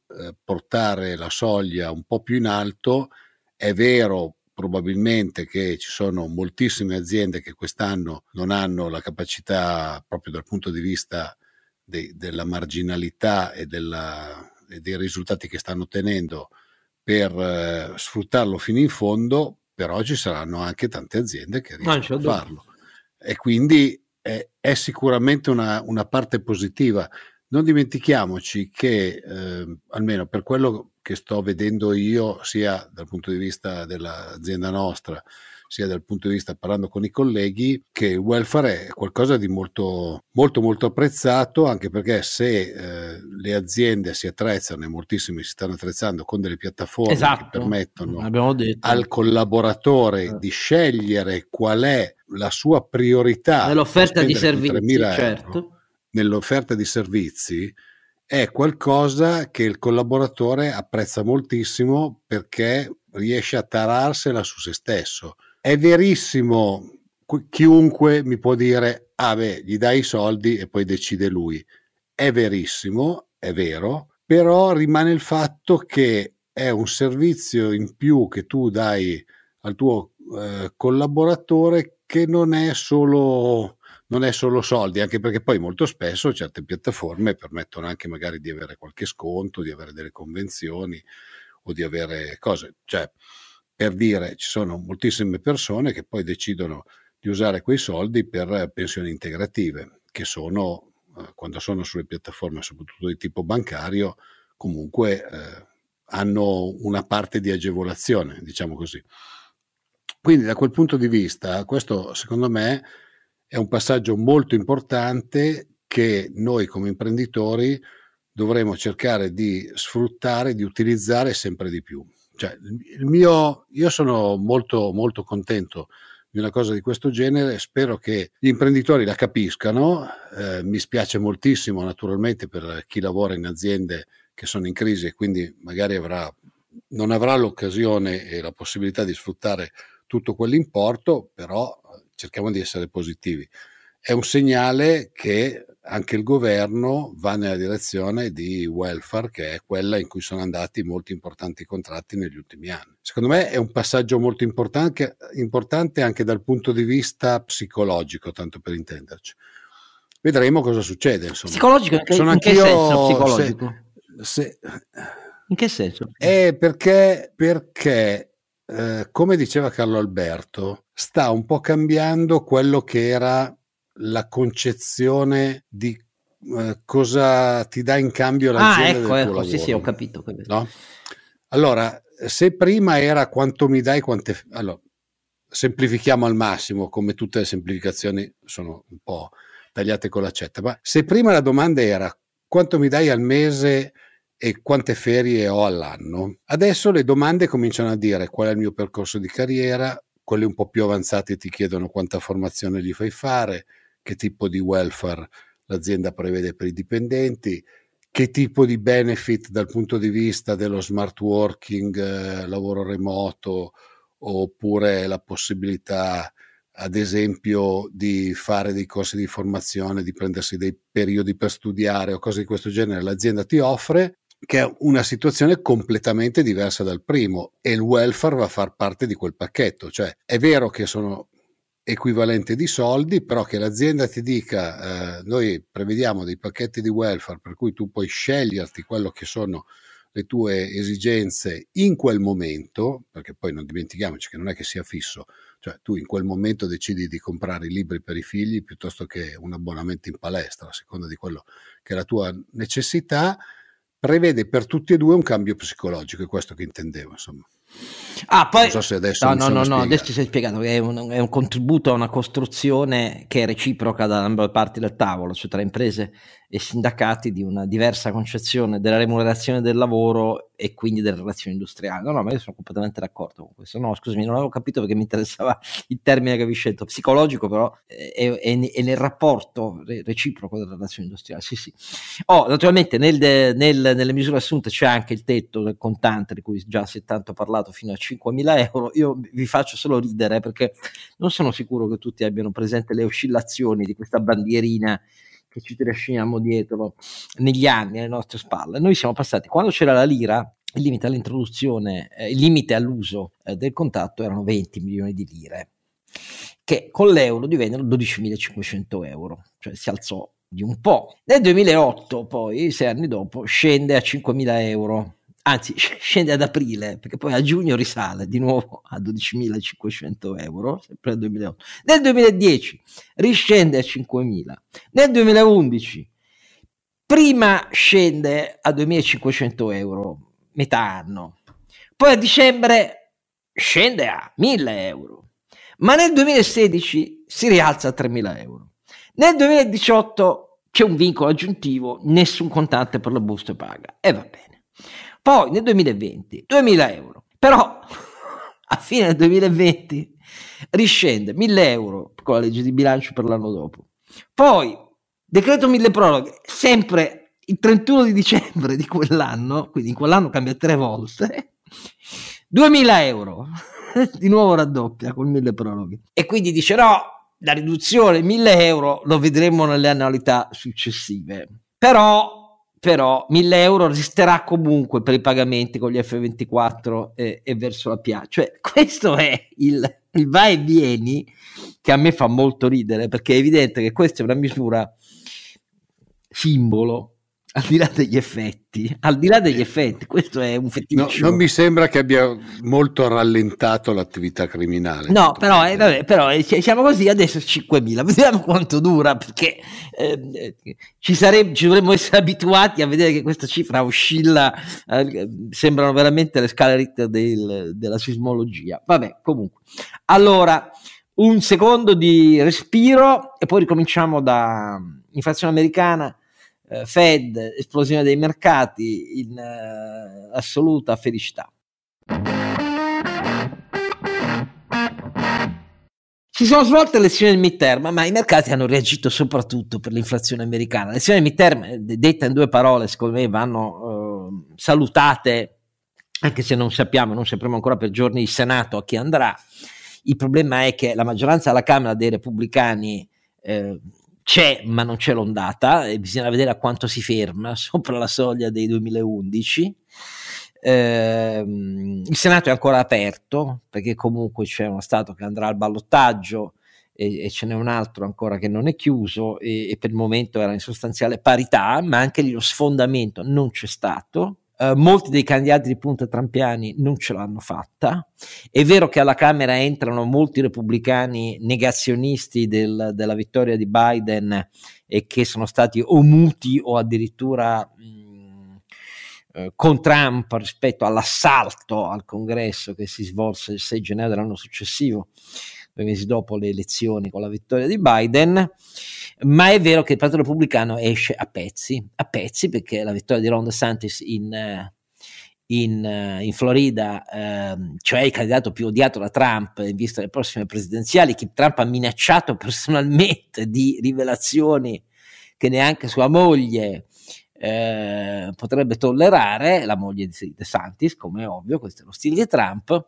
portare la soglia un po' più in alto, è vero probabilmente che ci sono moltissime aziende che quest'anno non hanno la capacità, proprio dal punto di vista della marginalità e dei risultati che stanno ottenendo, per sfruttarlo fino in fondo, però ci saranno anche tante aziende che riescono a farlo. E quindi è sicuramente una parte positiva. Non dimentichiamoci che, almeno per quello che sto vedendo io, sia dal punto di vista dell'azienda nostra, sia dal punto di vista parlando con i colleghi, che il welfare è qualcosa di molto, molto, molto apprezzato, anche perché se le aziende si attrezzano, e moltissime si stanno attrezzando con delle piattaforme, esatto, che permettono al collaboratore di scegliere qual è la sua priorità nell'offerta di servizi, certo, nell'offerta di servizi, è qualcosa che il collaboratore apprezza moltissimo, perché riesce a tararsela su se stesso. È verissimo, chiunque mi può dire gli dai i soldi e poi decide lui. È verissimo, è vero, però rimane il fatto che è un servizio in più che tu dai al tuo collaboratore, che non è solo soldi, anche perché poi molto spesso certe piattaforme permettono anche magari di avere qualche sconto, di avere delle convenzioni o di avere cose. Cioè, per dire, ci sono moltissime persone che poi decidono di usare quei soldi per pensioni integrative, che sono, quando sono sulle piattaforme soprattutto di tipo bancario, comunque hanno una parte di agevolazione, diciamo così. Quindi da quel punto di vista, questo secondo me è un passaggio molto importante, che noi come imprenditori dovremo cercare di sfruttare, di utilizzare sempre di più. Cioè, io sono molto, molto contento di una cosa di questo genere, spero che gli imprenditori la capiscano. Mi spiace moltissimo naturalmente per chi lavora in aziende che sono in crisi e quindi magari non avrà l'occasione e la possibilità di sfruttare tutto quell'importo, però cerchiamo di essere positivi. È un segnale che anche il governo va nella direzione di welfare, che è quella in cui sono andati molti importanti contratti negli ultimi anni. Secondo me è un passaggio molto importante anche dal punto di vista psicologico, tanto per intenderci. Vedremo cosa succede. Insomma. Psicologico? In che senso psicologico? In che senso? Perché come diceva Carlo Alberto, sta un po' cambiando quello che era la concezione di cosa ti dà in cambio l'azienda del tuo lavoro. Sì, ho capito. No? Allora, se prima era quanto mi dai, allora, semplifichiamo al massimo, come tutte le semplificazioni sono un po' tagliate con l'accetta, ma se prima la domanda era quanto mi dai al mese e quante ferie ho all'anno, adesso le domande cominciano a dire qual è il mio percorso di carriera, quelle un po' più avanzate ti chiedono quanta formazione gli fai fare, che tipo di welfare l'azienda prevede per i dipendenti, che tipo di benefit dal punto di vista dello smart working, lavoro remoto, oppure la possibilità, ad esempio, di fare dei corsi di formazione, di prendersi dei periodi per studiare o cose di questo genere l'azienda ti offre, che è una situazione completamente diversa dal primo, e il welfare va a far parte di quel pacchetto. Cioè, è vero che sono equivalenti di soldi, però che l'azienda ti dica noi prevediamo dei pacchetti di welfare per cui tu puoi sceglierti quello che sono le tue esigenze in quel momento, perché poi non dimentichiamoci che non è che sia fisso. Cioè, tu in quel momento decidi di comprare i libri per i figli piuttosto che un abbonamento in palestra, a seconda di quello che è la tua necessità. Prevede per tutti e due un cambio psicologico, è questo che intendevo, insomma. Ah, poi non so se adesso no, adesso ti sei spiegato, perché è un contributo a una costruzione che è reciproca da ambe parti del tavolo, cioè tra imprese e sindacati, di una diversa concezione della remunerazione del lavoro e quindi delle relazioni industriali. No, ma io sono completamente d'accordo con questo. No, scusami, non avevo capito perché mi interessava il termine che avevi scelto, psicologico, però è nel rapporto reciproco delle relazioni industriali. Sì. Naturalmente nelle misure assunte c'è anche il tetto del contante, di cui già si è tanto parlato, fino a 5.000 euro. Io vi faccio solo ridere perché non sono sicuro che tutti abbiano presente le oscillazioni di questa bandierina che ci trasciniamo dietro negli anni, alle nostre spalle. Noi siamo passati, quando c'era la lira, il limite all'introduzione, il limite all'uso del contatto erano 20 milioni di lire, che con l'euro divennero 12.500 euro, cioè si alzò di un po'. Nel 2008 poi, 6 anni dopo, scende a 5.000 euro, anzi scende ad aprile, perché poi a giugno risale di nuovo a 12.500 euro, sempre nel 2008. Nel 2010 riscende a 5.000, nel 2011 prima scende a 2.500 euro, metà anno, poi a dicembre scende a 1.000 euro, ma nel 2016 si rialza a 3.000 euro. Nel 2018 c'è un vincolo aggiuntivo, nessun contante per la busta paga, e va bene. Poi nel 2020 2.000 euro, però a fine del 2020 riscende 1.000 euro con la legge di bilancio per l'anno dopo. Poi decreto mille proroghe, sempre il 31 di dicembre di quell'anno, quindi in quell'anno cambia 3 volte, 2.000 euro, di nuovo raddoppia con mille proroghe. E quindi dice no, la riduzione 1.000 euro lo vedremo nelle annualità successive, però 1.000 euro resterà comunque per i pagamenti con gli F24 e verso la PA. Cioè questo è il va e vieni che a me fa molto ridere, perché è evidente che questa è una misura simbolo, al di là degli effetti, questo è un feticcio. No, non mi sembra che abbia molto rallentato l'attività criminale. No, però siamo così, adesso 5.000, vediamo quanto dura, perché ci dovremmo essere abituati a vedere che questa cifra oscilla, sembrano veramente le scale Richter della sismologia. Vabbè, comunque. Allora, un secondo di respiro e poi ricominciamo da inflazione americana, Fed, esplosione dei mercati in assoluta felicità. Si sono svolte le elezioni del midterm, ma i mercati hanno reagito soprattutto per l'inflazione americana. Le elezioni del midterm, detta in 2 parole, secondo me vanno salutate, anche se non sapremo ancora per giorni il Senato a chi andrà. Il problema è che la maggioranza alla Camera dei Repubblicani c'è, ma non c'è l'ondata, e bisogna vedere a quanto si ferma sopra la soglia dei 2011. Il Senato è ancora aperto, perché comunque c'è uno Stato che andrà al ballottaggio e ce n'è un altro ancora che non è chiuso, e per il momento era in sostanziale parità, ma anche lì lo sfondamento non c'è stato. Molti dei candidati di punta trampiani non ce l'hanno fatta. È vero che alla Camera entrano molti repubblicani negazionisti della vittoria di Biden e che sono stati o muti o addirittura con Trump rispetto all'assalto al Congresso che si svolse il 6 gennaio dell'anno successivo, 2 mesi dopo le elezioni, con la vittoria di Biden. Ma è vero che il Partito Repubblicano esce a pezzi, perché la vittoria di Ron DeSantis in Florida, cioè il candidato più odiato da Trump in vista delle prossime presidenziali, che Trump ha minacciato personalmente di rivelazioni che neanche sua moglie potrebbe tollerare, la moglie di DeSantis, come è ovvio, questo è lo stile di Trump.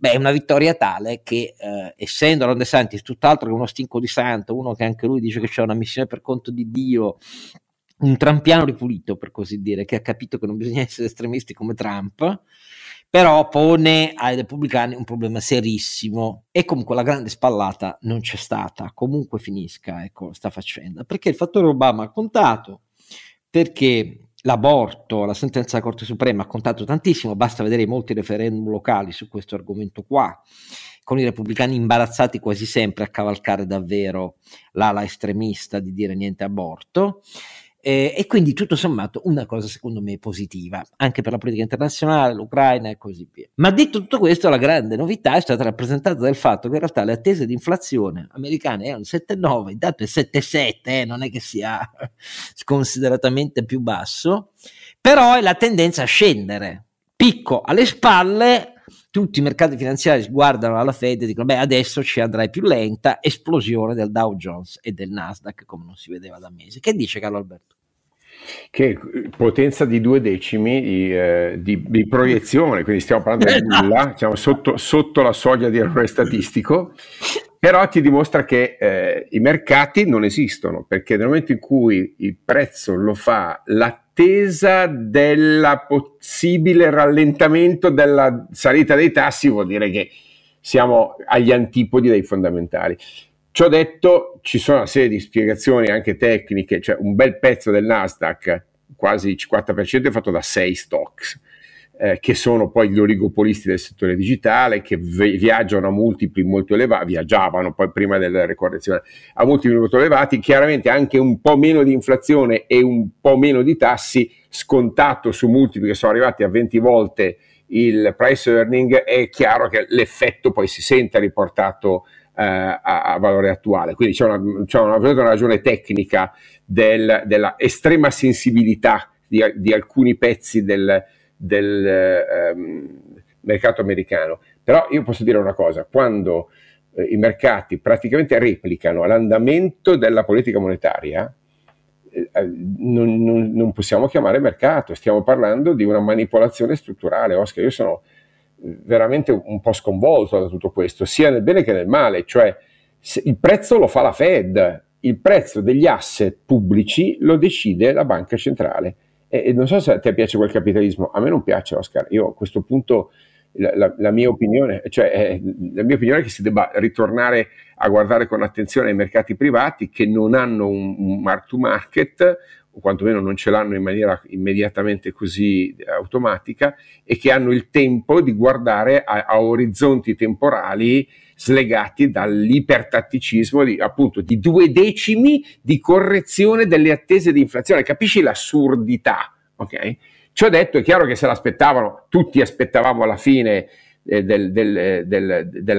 È una vittoria tale che essendo Ron DeSantis tutt'altro che uno stinco di santo, uno che anche lui dice che c'è una missione per conto di Dio, un trampiano ripulito per così dire, che ha capito che non bisogna essere estremisti come Trump, però pone ai repubblicani un problema serissimo. E comunque la grande spallata non c'è stata, comunque finisca sta faccenda, perché il fattore Obama ha contato, perché l'aborto, la sentenza della Corte Suprema ha contato tantissimo, basta vedere i molti referendum locali su questo argomento qua, con i repubblicani imbarazzati quasi sempre a cavalcare davvero l'ala estremista di dire niente aborto. E quindi tutto sommato una cosa secondo me positiva anche per la politica internazionale, l'Ucraina e così via. Ma detto tutto questo, la grande novità è stata rappresentata dal fatto che in realtà le attese di inflazione americane erano 7,9, il dato è 7,7, non è che sia sconsideratamente più basso, però è la tendenza a scendere, picco alle spalle. Tutti i mercati finanziari guardano alla Fed e dicono: beh, adesso ci andrai più lenta. Esplosione del Dow Jones e del Nasdaq come non si vedeva da mesi. Che dice Carlo Alberto? Che potenza di 2 decimi di proiezione, quindi stiamo parlando di nulla, siamo sotto la soglia di errore statistico, però ti dimostra che i mercati non esistono, perché nel momento in cui il prezzo lo fa l'attesa del possibile rallentamento della salita dei tassi, vuol dire che siamo agli antipodi dei fondamentali. Ciò detto, ci sono una serie di spiegazioni anche tecniche, cioè un bel pezzo del Nasdaq, quasi il 50% è fatto da 6 stocks, che sono poi gli oligopolisti del settore digitale, che viaggiano a multipli molto elevati, viaggiavano poi prima della ricorrezione, a multipli molto elevati, chiaramente anche un po' meno di inflazione e un po' meno di tassi, scontato su multipli che sono arrivati a 20 volte il price earning, è chiaro che l'effetto poi si senta riportato a valore attuale. Quindi c'è una ragione tecnica della estrema sensibilità di alcuni pezzi del mercato americano. Però io posso dire una cosa: quando i mercati praticamente replicano l'andamento della politica monetaria, non possiamo chiamare mercato, stiamo parlando di una manipolazione strutturale. Oscar, io sono veramente un po' sconvolto da tutto questo, sia nel bene che nel male, cioè il prezzo lo fa la Fed, il prezzo degli asset pubblici lo decide la banca centrale. E non so se a te piace quel capitalismo, a me non piace, Oscar. Io a questo punto la mia opinione è che si debba ritornare a guardare con attenzione ai mercati privati, che non hanno un mark to market, o quantomeno non ce l'hanno in maniera immediatamente così automatica, e che hanno il tempo di guardare a orizzonti temporali slegati dall'ipertatticismo di 2 decimi di correzione delle attese di inflazione. Capisci l'assurdità? Okay? Ciò detto, è chiaro che se l'aspettavano, tutti aspettavamo alla fine della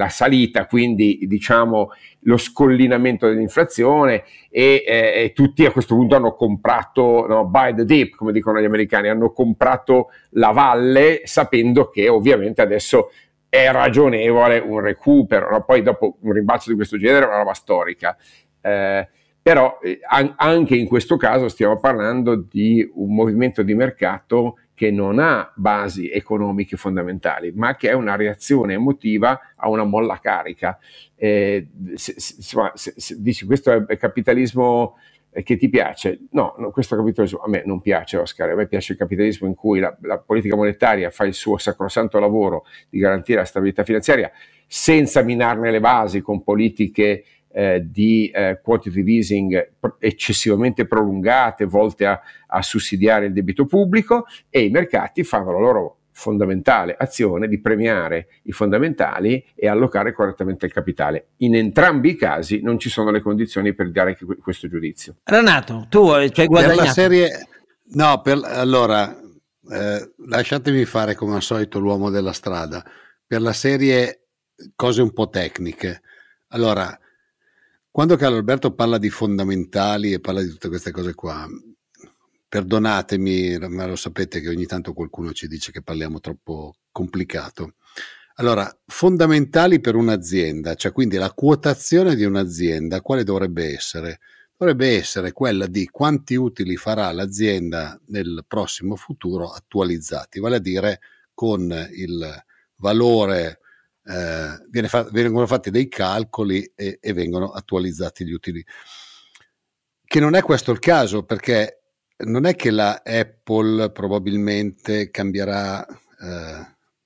salita, quindi diciamo lo scollinamento dell'inflazione, e tutti a questo punto hanno comprato, no, buy the dip, come dicono gli americani, hanno comprato la valle, sapendo che ovviamente adesso è ragionevole un recupero, no? Poi dopo un rimbalzo di questo genere è una roba storica, però anche in questo caso stiamo parlando di un movimento di mercato che non ha basi economiche fondamentali, ma che è una reazione emotiva a una molla carica. Dici, questo è capitalismo che ti piace? No, questo capitalismo a me non piace, Oscar. A me piace il capitalismo in cui la politica monetaria fa il suo sacrosanto lavoro di garantire la stabilità finanziaria senza minarne le basi con politiche di quantitative easing eccessivamente prolungate, volte a sussidiare il debito pubblico, e i mercati fanno la loro fondamentale azione di premiare i fondamentali e allocare correttamente il capitale. In entrambi i casi non ci sono le condizioni per dare questo giudizio. Renato, tu hai guadagnato. Per la serie... No, allora, lasciatemi fare come al solito l'uomo della strada. Per la serie cose un po' tecniche. Allora, quando Carlo Alberto parla di fondamentali e parla di tutte queste cose qua, perdonatemi, ma lo sapete che ogni tanto qualcuno ci dice che parliamo troppo complicato. Allora, fondamentali per un'azienda, cioè quindi la quotazione di un'azienda, quale dovrebbe essere? Dovrebbe essere quella di quanti utili farà l'azienda nel prossimo futuro attualizzati, vale a dire con il valore. Vengono fatti dei calcoli e vengono attualizzati gli utili, che non è questo il caso, perché non è che la Apple probabilmente cambierà,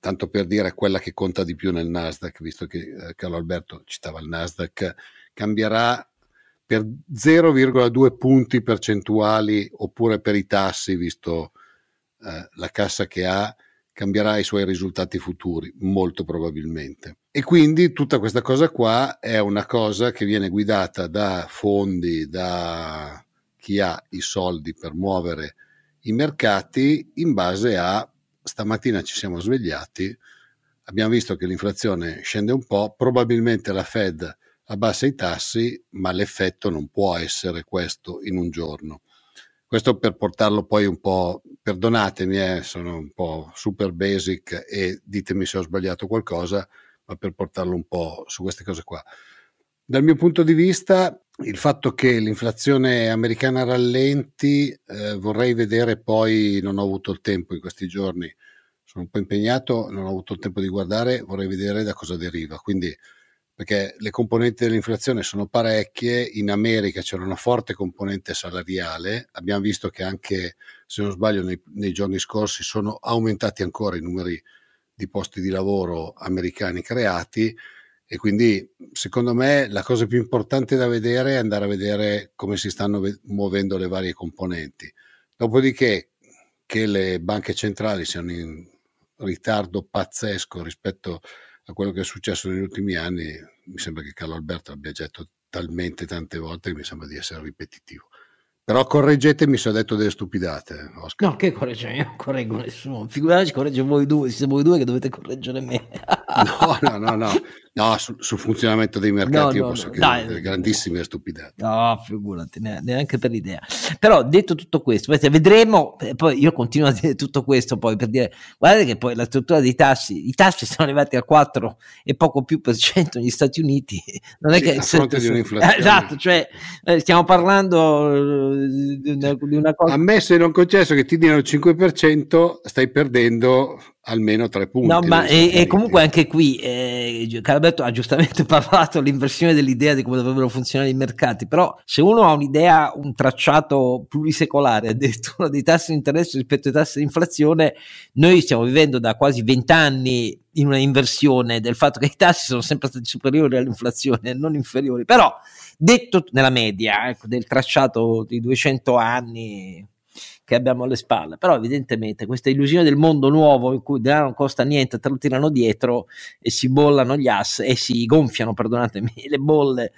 tanto per dire, quella che conta di più nel Nasdaq, visto che Carlo Alberto citava il Nasdaq, cambierà per 0,2 punti percentuali, oppure per i tassi, visto la cassa che ha, cambierà i suoi risultati futuri, molto probabilmente. E quindi tutta questa cosa qua è una cosa che viene guidata da fondi, da chi ha i soldi per muovere i mercati in base a stamattina ci siamo svegliati, abbiamo visto che l'inflazione scende un po', probabilmente la Fed abbassa i tassi, ma l'effetto non può essere questo in un giorno. Questo per portarlo poi un po', perdonatemi, sono un po' super basic e ditemi se ho sbagliato qualcosa, ma per portarlo un po' su queste cose qua. Dal mio punto di vista, il fatto che l'inflazione americana rallenti, vorrei vedere poi, non ho avuto il tempo in questi giorni, sono un po' impegnato, non ho avuto il tempo di guardare, vorrei vedere da cosa deriva. Quindi, perché le componenti dell'inflazione sono parecchie, in America c'era una forte componente salariale, abbiamo visto che anche, se non sbaglio, nei giorni scorsi sono aumentati ancora i numeri di posti di lavoro americani creati e quindi secondo me la cosa più importante da vedere è andare a vedere come si stanno muovendo le varie componenti. Dopodiché che le banche centrali siano in ritardo pazzesco rispetto a quello che è successo negli ultimi anni, mi sembra che Carlo Alberto l'abbia detto talmente tante volte che mi sembra di essere ripetitivo. Però correggetemi se ho detto delle stupidate, Oscar. No, che correggere? Io non correggo nessuno. Figurati, correggo voi due, siete voi due che dovete correggere me. No, sul funzionamento dei mercati io posso chiedere grandissime stupidate. No, figurati, neanche per l'idea. Però detto tutto questo, vedremo, poi io continuo a dire tutto questo poi per dire, guardate che poi la struttura dei tassi, i tassi sono arrivati al 4 e poco più per cento negli Stati Uniti. Non è sì, che a fronte di un'inflazione. Esatto, cioè stiamo parlando di una cosa. Ammesso e non concesso che ti diano il 5%, stai perdendo almeno 3 punti. No, ma e comunque anche qui Carberto ha giustamente parlato l'inversione dell'idea di come dovrebbero funzionare i mercati, però se uno ha un'idea, un tracciato plurisecolare addirittura dei tassi di interesse rispetto ai tassi di inflazione, noi stiamo vivendo da quasi 20 anni in una inversione del fatto che i tassi sono sempre stati superiori all'inflazione, non inferiori, però detto nella media del tracciato di 200 anni che abbiamo alle spalle, però evidentemente questa illusione del mondo nuovo in cui il denaro non costa niente, te lo tirano dietro e si bollano gli asset e si gonfiano, perdonatemi, le bolle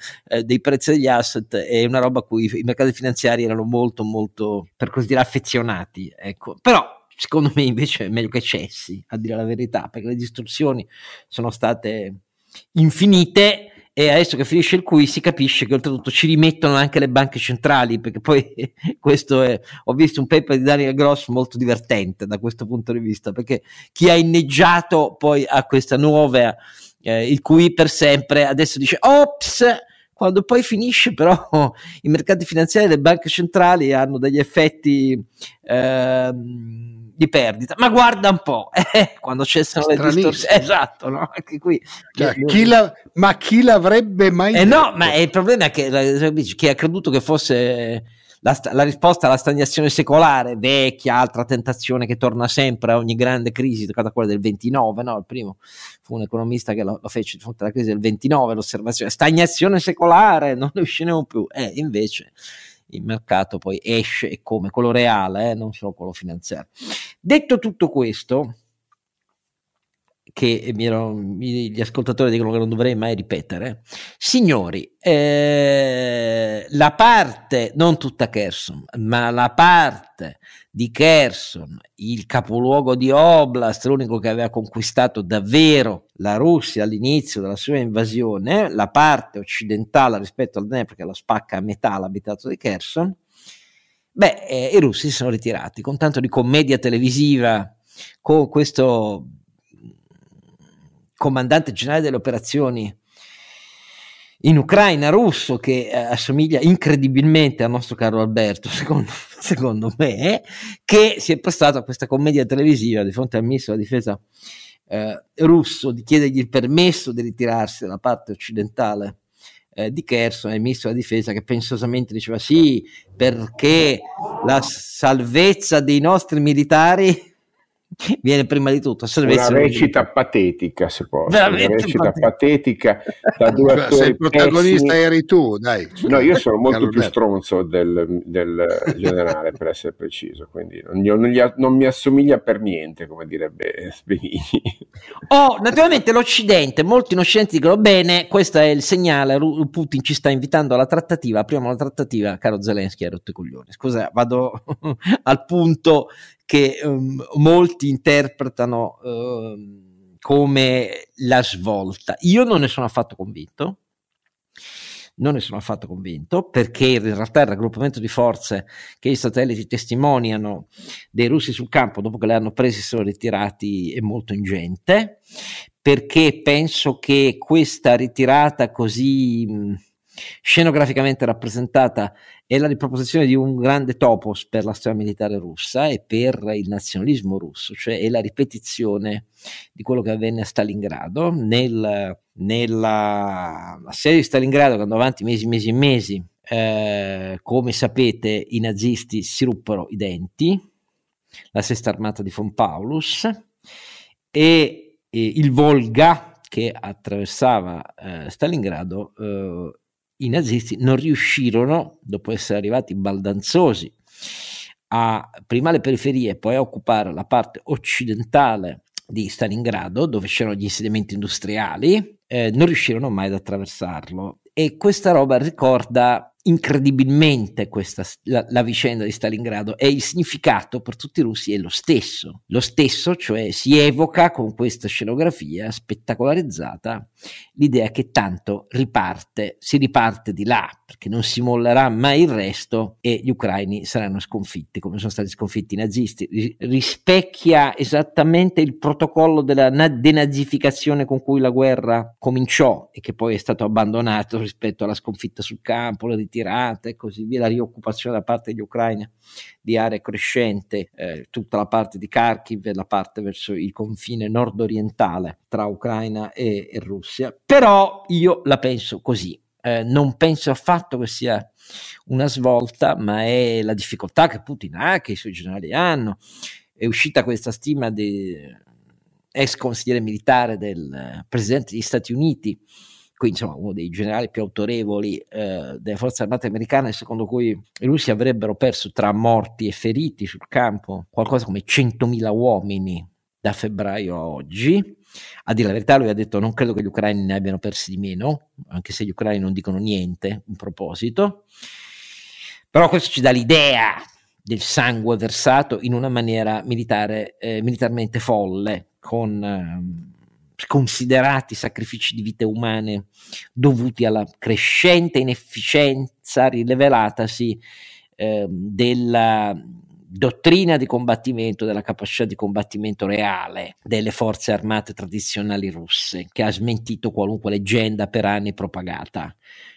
dei prezzi degli asset è una roba a cui i mercati finanziari erano molto molto, per così dire, affezionati, ecco. Però secondo me invece è meglio che cessi, a dire la verità, perché le distorsioni sono state infinite e adesso che finisce il cui si capisce che oltretutto ci rimettono anche le banche centrali, perché poi questo è, ho visto un paper di Daniel Gross molto divertente da questo punto di vista, perché chi ha inneggiato poi a questa nuova il cui per sempre adesso dice ops, quando poi finisce però i mercati finanziari e le banche centrali hanno degli effetti di perdita, ma guarda un po', quando cessano le distorsioni, esatto, no? Anche qui, cioè, ma chi l'avrebbe mai detto? No, ma il problema è che chi ha creduto che fosse la risposta alla stagnazione secolare, vecchia, altra tentazione che torna sempre a ogni grande crisi, toccata quella del 29, no? Il primo fu un economista che lo fece di fronte alla crisi del 29, l'osservazione, stagnazione secolare, non ne usciremo più, invece il mercato poi esce e come, quello reale, non solo quello finanziario. Detto tutto questo, che gli ascoltatori dicono che non dovrei mai ripetere, signori, la parte, non tutta Kherson, ma la parte di Kherson, il capoluogo di Oblast, l'unico che aveva conquistato davvero la Russia all'inizio della sua invasione, la parte occidentale rispetto al Dnepr, che la spacca a metà l'abitato di Kherson, i russi si sono ritirati con tanto di commedia televisiva, con questo comandante generale delle operazioni in Ucraina russo che assomiglia incredibilmente al nostro caro Alberto, secondo me, che si è prestato a questa commedia televisiva di fronte al ministro della difesa russo di chiedergli il permesso di ritirarsi dalla parte occidentale di Kherson, e il ministro della difesa che pensosamente diceva sì, perché la salvezza dei nostri militari viene prima di tutto. Una recita patetica, se può. Veramente una recita patetica da due attori. Se il protagonista pessimi. Eri tu, dai. No, io sono molto più stronzo del generale, per essere preciso, quindi non mi assomiglia per niente, come direbbe Sbigni. Naturalmente l'Occidente, molti innocenti dicono bene, questo è il segnale, Putin ci sta invitando alla trattativa, apriamo la trattativa, caro Zelensky, hai rotto i coglioni. Scusa, vado al punto che molti interpretano come la svolta. Io non ne sono affatto convinto, perché in realtà il raggruppamento di forze che i satelliti testimoniano dei russi sul campo, dopo che le hanno prese, sono ritirati, è molto ingente, perché penso che questa ritirata così scenograficamente rappresentata è la riproposizione di un grande topos per la storia militare russa e per il nazionalismo russo, cioè è la ripetizione di quello che avvenne a Stalingrado. Nella serie di Stalingrado, che andò avanti mesi, come sapete i nazisti si ruppero i denti, la Sesta Armata di von Paulus e il Volga che attraversava Stalingrado, i nazisti non riuscirono, dopo essere arrivati baldanzosi prima alle periferie e poi a occupare la parte occidentale di Stalingrado, dove c'erano gli insediamenti industriali, non riuscirono mai ad attraversarlo. E questa roba ricorda incredibilmente la vicenda di Stalingrado, e il significato per tutti i russi è lo stesso, cioè si evoca con questa scenografia spettacolarizzata l'idea che tanto si riparte di là, perché non si mollerà mai il resto e gli ucraini saranno sconfitti come sono stati sconfitti i nazisti. Rispecchia esattamente il protocollo della denazificazione con cui la guerra cominciò e che poi è stato abbandonato rispetto alla sconfitta sul campo, la ritirata e così via, la rioccupazione da parte degli ucraini di aree crescente, tutta la parte di Kharkiv e la parte verso il confine nord-orientale tra Ucraina e Russia. Però io la penso così, non penso affatto che sia una svolta, ma è la difficoltà che Putin ha, che i suoi generali hanno. È uscita questa stima dell'ex consigliere militare del presidente degli Stati Uniti, quindi insomma uno dei generali più autorevoli delle forze armate americane, secondo cui i russi avrebbero perso tra morti e feriti sul campo qualcosa come 100.000 uomini da febbraio a oggi. A dire la verità, lui ha detto: non credo che gli ucraini ne abbiano persi di meno, anche se gli ucraini non dicono niente in proposito, però questo ci dà l'idea del sangue versato in una maniera militarmente folle, con considerati sacrifici di vite umane dovuti alla crescente inefficienza rivelatasi della dottrina di combattimento, della capacità di combattimento reale delle forze armate tradizionali russe, che ha smentito qualunque leggenda per anni propagata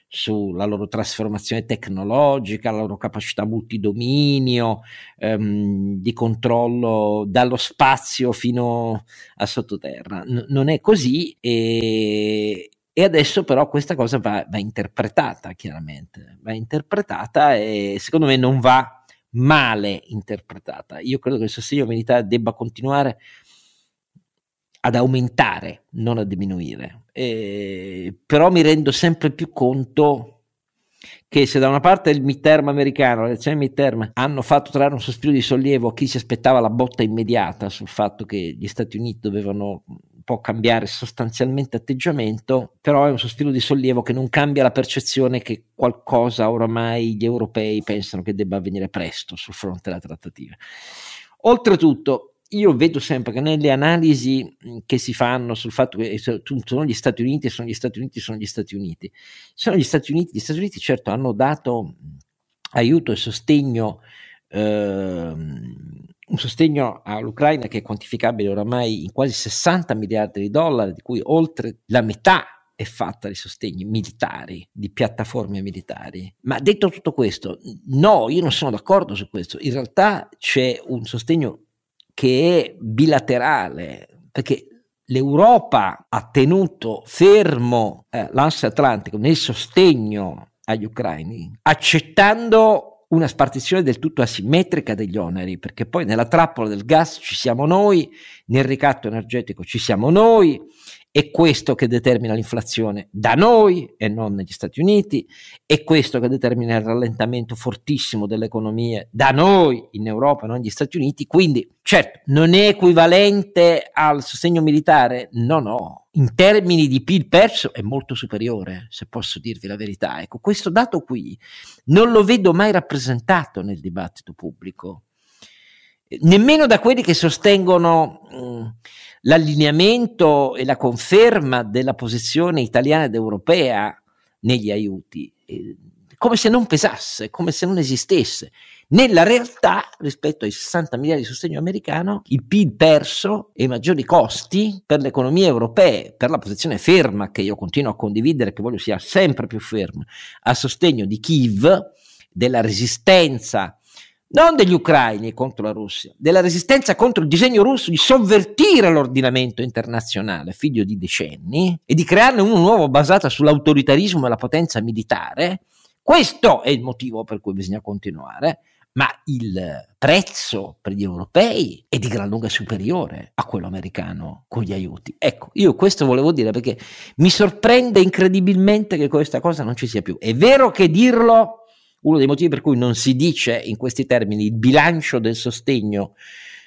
sulla loro trasformazione tecnologica, la loro capacità multidominio, di controllo dallo spazio fino a sottoterra. Non è così, e adesso però questa cosa va interpretata, chiaramente va interpretata, e secondo me non va male interpretata. Io credo che il sostegno militare debba continuare ad aumentare, non a diminuire, però mi rendo sempre più conto che se da una parte il midterm americano, le elezioni midterm hanno fatto trarre un sospiro di sollievo a chi si aspettava la botta immediata sul fatto che gli Stati Uniti dovevano un po' cambiare sostanzialmente atteggiamento, però è un sospiro di sollievo che non cambia la percezione che qualcosa oramai gli europei pensano che debba avvenire presto sul fronte della trattativa. Oltretutto io vedo sempre che nelle analisi che si fanno sul fatto che sono gli Stati Uniti, certo hanno dato aiuto e sostegno, un sostegno all'Ucraina che è quantificabile oramai in quasi $60 miliardi, di cui oltre la metà è fatta di sostegni militari, di piattaforme militari. Ma detto tutto questo, no, io non sono d'accordo su questo. In realtà c'è un sostegno che è bilaterale, perché l'Europa ha tenuto fermo l'Alleanza Atlantica nel sostegno agli ucraini, accettando una spartizione del tutto asimmetrica degli oneri, perché poi nella trappola del gas ci siamo noi, nel ricatto energetico ci siamo noi, è questo che determina l'inflazione da noi e non negli Stati Uniti, è questo che determina il rallentamento fortissimo delle economie da noi in Europa e non negli Stati Uniti. Quindi certo, non è equivalente al sostegno militare? No, in termini di PIL perso è molto superiore, se posso dirvi la verità. Ecco, questo dato qui non lo vedo mai rappresentato nel dibattito pubblico, nemmeno da quelli che sostengono l'allineamento e la conferma della posizione italiana ed europea negli aiuti, come se non pesasse, come se non esistesse. Nella realtà, rispetto ai 60 miliardi di sostegno americano, il PIL perso e i maggiori costi per le economie europee, per la posizione ferma, che io continuo a condividere, che voglio sia sempre più ferma, a sostegno di Kiev, della resistenza non degli ucraini contro la Russia, della resistenza contro il disegno russo di sovvertire l'ordinamento internazionale, figlio di decenni, e di crearne uno nuovo basato sull'autoritarismo e la potenza militare. Questo è il motivo per cui bisogna continuare, ma il prezzo per gli europei è di gran lunga superiore a quello americano con gli aiuti. Ecco, io questo volevo dire, perché mi sorprende incredibilmente che questa cosa non ci sia più. È vero che dirlo, uno dei motivi per cui non si dice in questi termini il bilancio del sostegno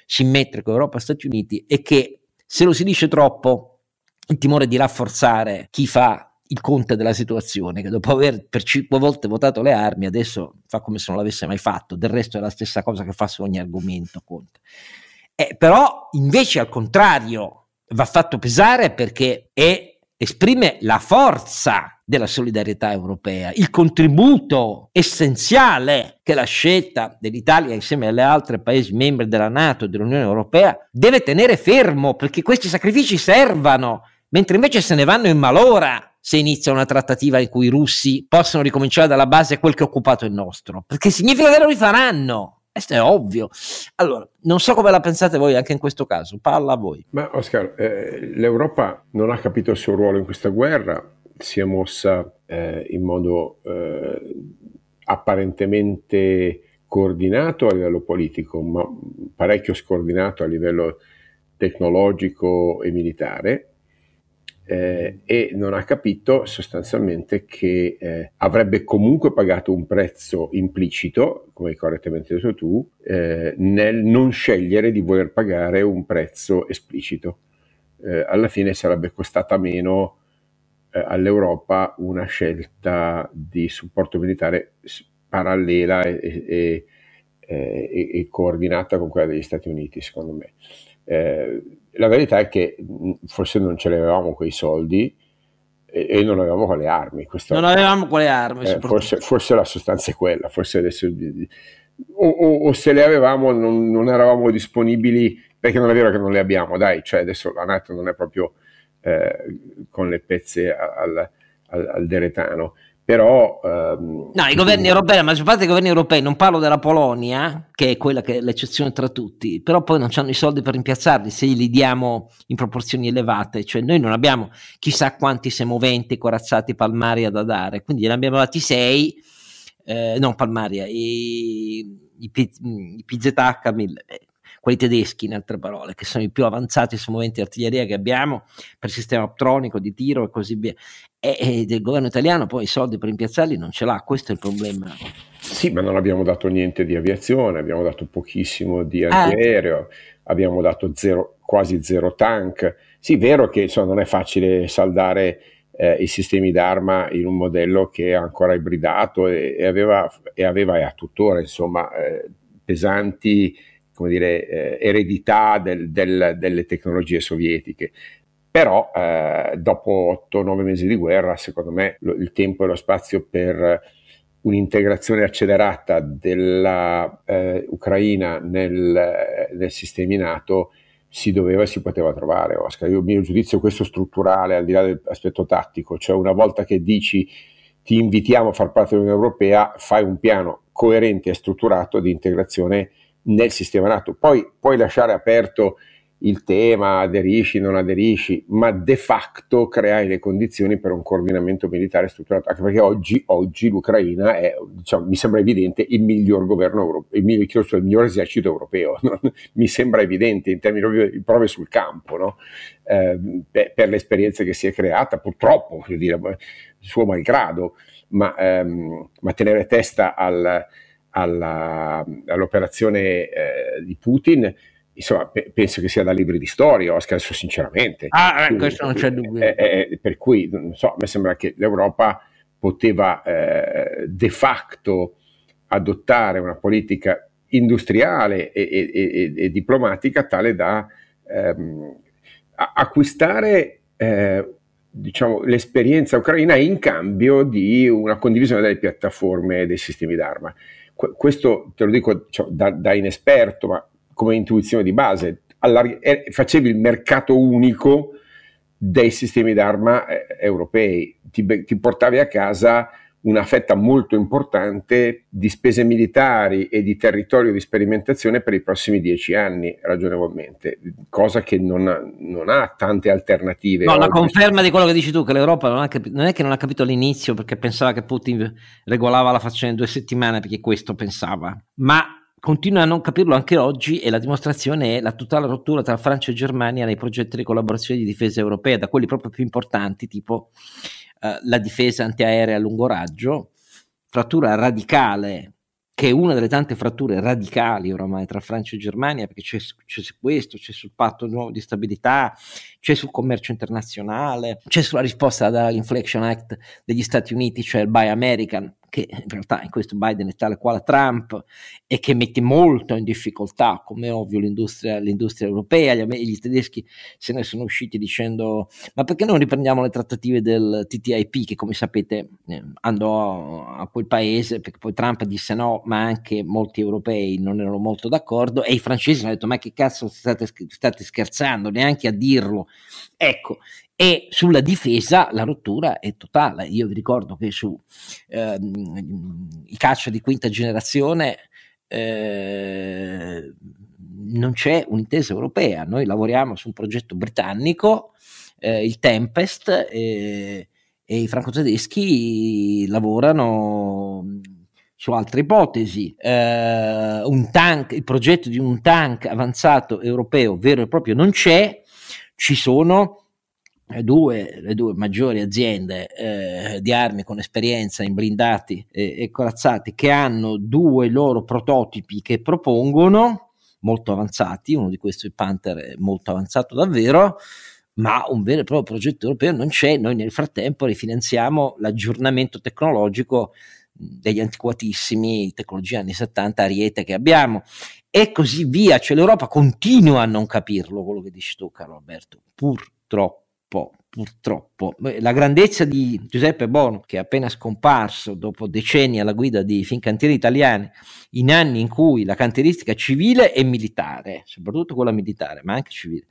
simmetrico Europa-Stati Uniti, è che se lo si dice troppo, il timore di rafforzare chi fa il conte della situazione, che dopo aver per 5 volte votato le armi adesso fa come se non l'avesse mai fatto. Del resto è la stessa cosa che fa su ogni argomento Conte. Però invece al contrario va fatto pesare, perché esprime la forza della solidarietà europea, il contributo essenziale che la scelta dell'Italia insieme alle altre paesi membri della NATO e dell'Unione Europea deve tenere fermo, perché questi sacrifici servano, mentre invece se ne vanno in malora se inizia una trattativa in cui i russi possono ricominciare dalla base quel che ha occupato il nostro, perché significa che lo rifaranno. Questo è ovvio. Allora, non so come la pensate voi anche in questo caso, parla a voi. Ma Oscar, l'Europa non ha capito il suo ruolo in questa guerra, si è mossa in modo apparentemente coordinato a livello politico, ma parecchio scoordinato a livello tecnologico e militare, e non ha capito sostanzialmente che avrebbe comunque pagato un prezzo implicito, come correttamente hai detto tu, nel non scegliere di voler pagare un prezzo esplicito. Alla fine sarebbe costata meno all'Europa una scelta di supporto militare parallela e coordinata con quella degli Stati Uniti, secondo me. La verità è che forse non ce l'avevamo quei soldi e non avevamo quelle armi. Forse la sostanza è quella, forse adesso o se le avevamo non eravamo disponibili, perché non è vero che non le abbiamo, dai, cioè adesso la NATO non è proprio con le pezze al deretano, però i governi europei, ma parte dei governi europei, non parlo della Polonia, che è quella che è l'eccezione tra tutti, però poi non hanno i soldi per rimpiazzarli se li diamo in proporzioni elevate. Cioè noi non abbiamo chissà quanti semoventi, corazzati, palmaria da dare, quindi ne abbiamo dati 6, non palmaria, i PZH 1000, quelli tedeschi in altre parole, che sono i più avanzati semoventi di artiglieria che abbiamo per sistema optronico di tiro e così via, e del governo italiano poi i soldi per rimpiazzarli non ce l'ha, questo è il problema. Sì, ma non abbiamo dato niente di aviazione, abbiamo dato pochissimo di antiaereo, abbiamo dato quasi zero tank. Sì, è vero che insomma, non è facile saldare i sistemi d'arma in un modello che è ancora ibridato e aveva e ha tuttora insomma pesanti, come dire, eredità delle tecnologie sovietiche. Però dopo 8-9 mesi di guerra, secondo me, il tempo e lo spazio per un'integrazione accelerata della Ucraina nel sistemi NATO si doveva e si poteva trovare, Oscar. Il mio giudizio è questo strutturale, al di là dell'aspetto tattico. Cioè una volta che dici ti invitiamo a far parte dell'Unione Europea, fai un piano coerente e strutturato di integrazione nel sistema NATO, poi puoi lasciare aperto il tema, aderisci, non aderisci, ma de facto creare le condizioni per un coordinamento militare strutturato, anche perché oggi l'Ucraina è, diciamo, mi sembra evidente, il miglior governo europeo, il miglior esercito europeo, no? Mi sembra evidente in termini di prove sul campo, no? Per l'esperienza che si è creata, purtroppo, voglio dire, suo malgrado, ma tenere testa all'operazione di Putin, insomma, penso che sia da libri di storia, Oscar, sinceramente. Questo non c'è dubbio. Per cui, non so, mi sembra che l'Europa poteva de facto adottare una politica industriale e diplomatica tale da acquistare, diciamo, l'esperienza ucraina in cambio di una condivisione delle piattaforme e dei sistemi d'arma. Questo te lo dico, cioè, da inesperto, ma come intuizione di base, facevi il mercato unico dei sistemi d'arma europei, ti portavi a casa una fetta molto importante di spese militari e di territorio di sperimentazione per i prossimi 10 anni, ragionevolmente, cosa che non ha tante alternative. No, la conferma di quello che dici tu, che l'Europa non è che non ha capito all'inizio perché pensava che Putin regolava la faccenda in 2 settimane, perché questo pensava, ma continua a non capirlo anche oggi, e la dimostrazione è la totale rottura tra Francia e Germania nei progetti di collaborazione di difesa europea, da quelli proprio più importanti, tipo la difesa antiaerea a lungo raggio, frattura radicale, che è una delle tante fratture radicali oramai tra Francia e Germania, perché c'è questo, c'è sul patto nuovo di stabilità, c'è sul commercio internazionale, c'è sulla risposta dall'Inflation Act degli Stati Uniti, cioè il Buy American, che in realtà in questo Biden è tale quale Trump e che mette molto in difficoltà, come ovvio, l'industria europea. Gli tedeschi se ne sono usciti dicendo: ma perché non riprendiamo le trattative del TTIP, che come sapete andò a quel paese, perché poi Trump disse no, ma anche molti europei non erano molto d'accordo, e i francesi hanno detto: ma che cazzo, state scherzando, neanche a dirlo. Ecco. E sulla difesa la rottura è totale. Io vi ricordo che su i caccia di quinta generazione non c'è un'intesa europea. Noi lavoriamo su un progetto britannico, il Tempest, e i franco-tedeschi lavorano su altre ipotesi, il progetto di un tank avanzato europeo vero e proprio non c'è. Ci sono le due maggiori aziende di armi con esperienza in blindati e corazzati, che hanno 2 loro prototipi che propongono molto avanzati. Uno di questi, il Panther, è molto avanzato davvero, ma un vero e proprio progetto europeo non c'è. Noi nel frattempo rifinanziamo l'aggiornamento tecnologico degli antiquatissimi tecnologie anni 70 Ariete che abbiamo, e così via. Cioè l'Europa continua a non capirlo, quello che dici tu, caro Alberto, purtroppo. La grandezza di Giuseppe Bono, che è appena scomparso dopo decenni alla guida di Fincantieri italiani, in anni in cui la cantieristica civile e militare, soprattutto quella militare, ma anche civile,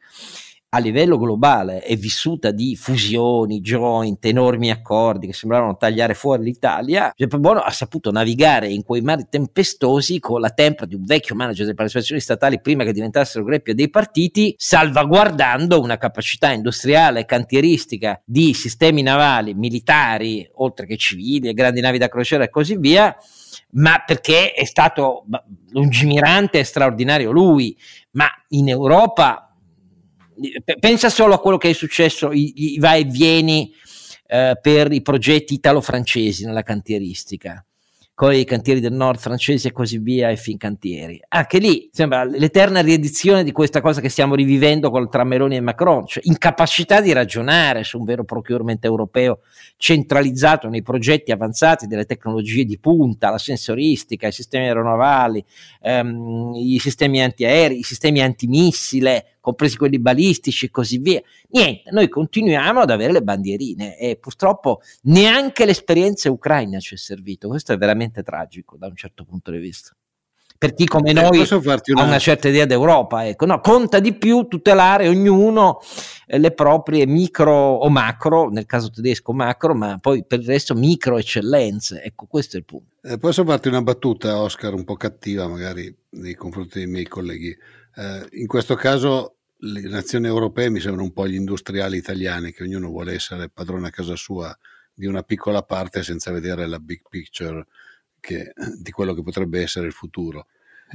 a livello globale è vissuta di fusioni, joint, enormi accordi che sembravano tagliare fuori l'Italia. Giuseppe Bono ha saputo navigare in quei mari tempestosi con la tempra di un vecchio manager delle partecipazioni statali prima che diventassero greppia dei partiti, salvaguardando una capacità industriale e cantieristica di sistemi navali, militari, oltre che civili, grandi navi da crociera e così via, ma perché è stato lungimirante e straordinario lui. Ma in Europa pensa solo a quello che è successo, i vai e vieni per i progetti italo-francesi nella cantieristica, con i cantieri del nord francesi e così via, e Fincantieri. Anche lì sembra l'eterna riedizione di questa cosa che stiamo rivivendo tra Meloni e Macron, cioè incapacità di ragionare su un vero procurement europeo centralizzato nei progetti avanzati delle tecnologie di punta, la sensoristica, i sistemi aeronavali, i sistemi antiaerei, i sistemi antimissile, compresi quelli balistici e così via. Niente, noi continuiamo ad avere le bandierine, e purtroppo neanche l'esperienza ucraina ci è servito. Questo è veramente tragico da un certo punto di vista, per chi come noi ha una certa idea d'Europa, ecco. No, conta di più tutelare ognuno le proprie micro o macro, nel caso tedesco macro, ma poi per il resto micro eccellenze, ecco, questo è il punto. Posso farti una battuta, Oscar, un po' cattiva magari nei confronti dei miei colleghi? In questo caso le nazioni europee mi sembrano un po' gli industriali italiani, che ognuno vuole essere padrone a casa sua di una piccola parte senza vedere la big picture di quello che potrebbe essere il futuro.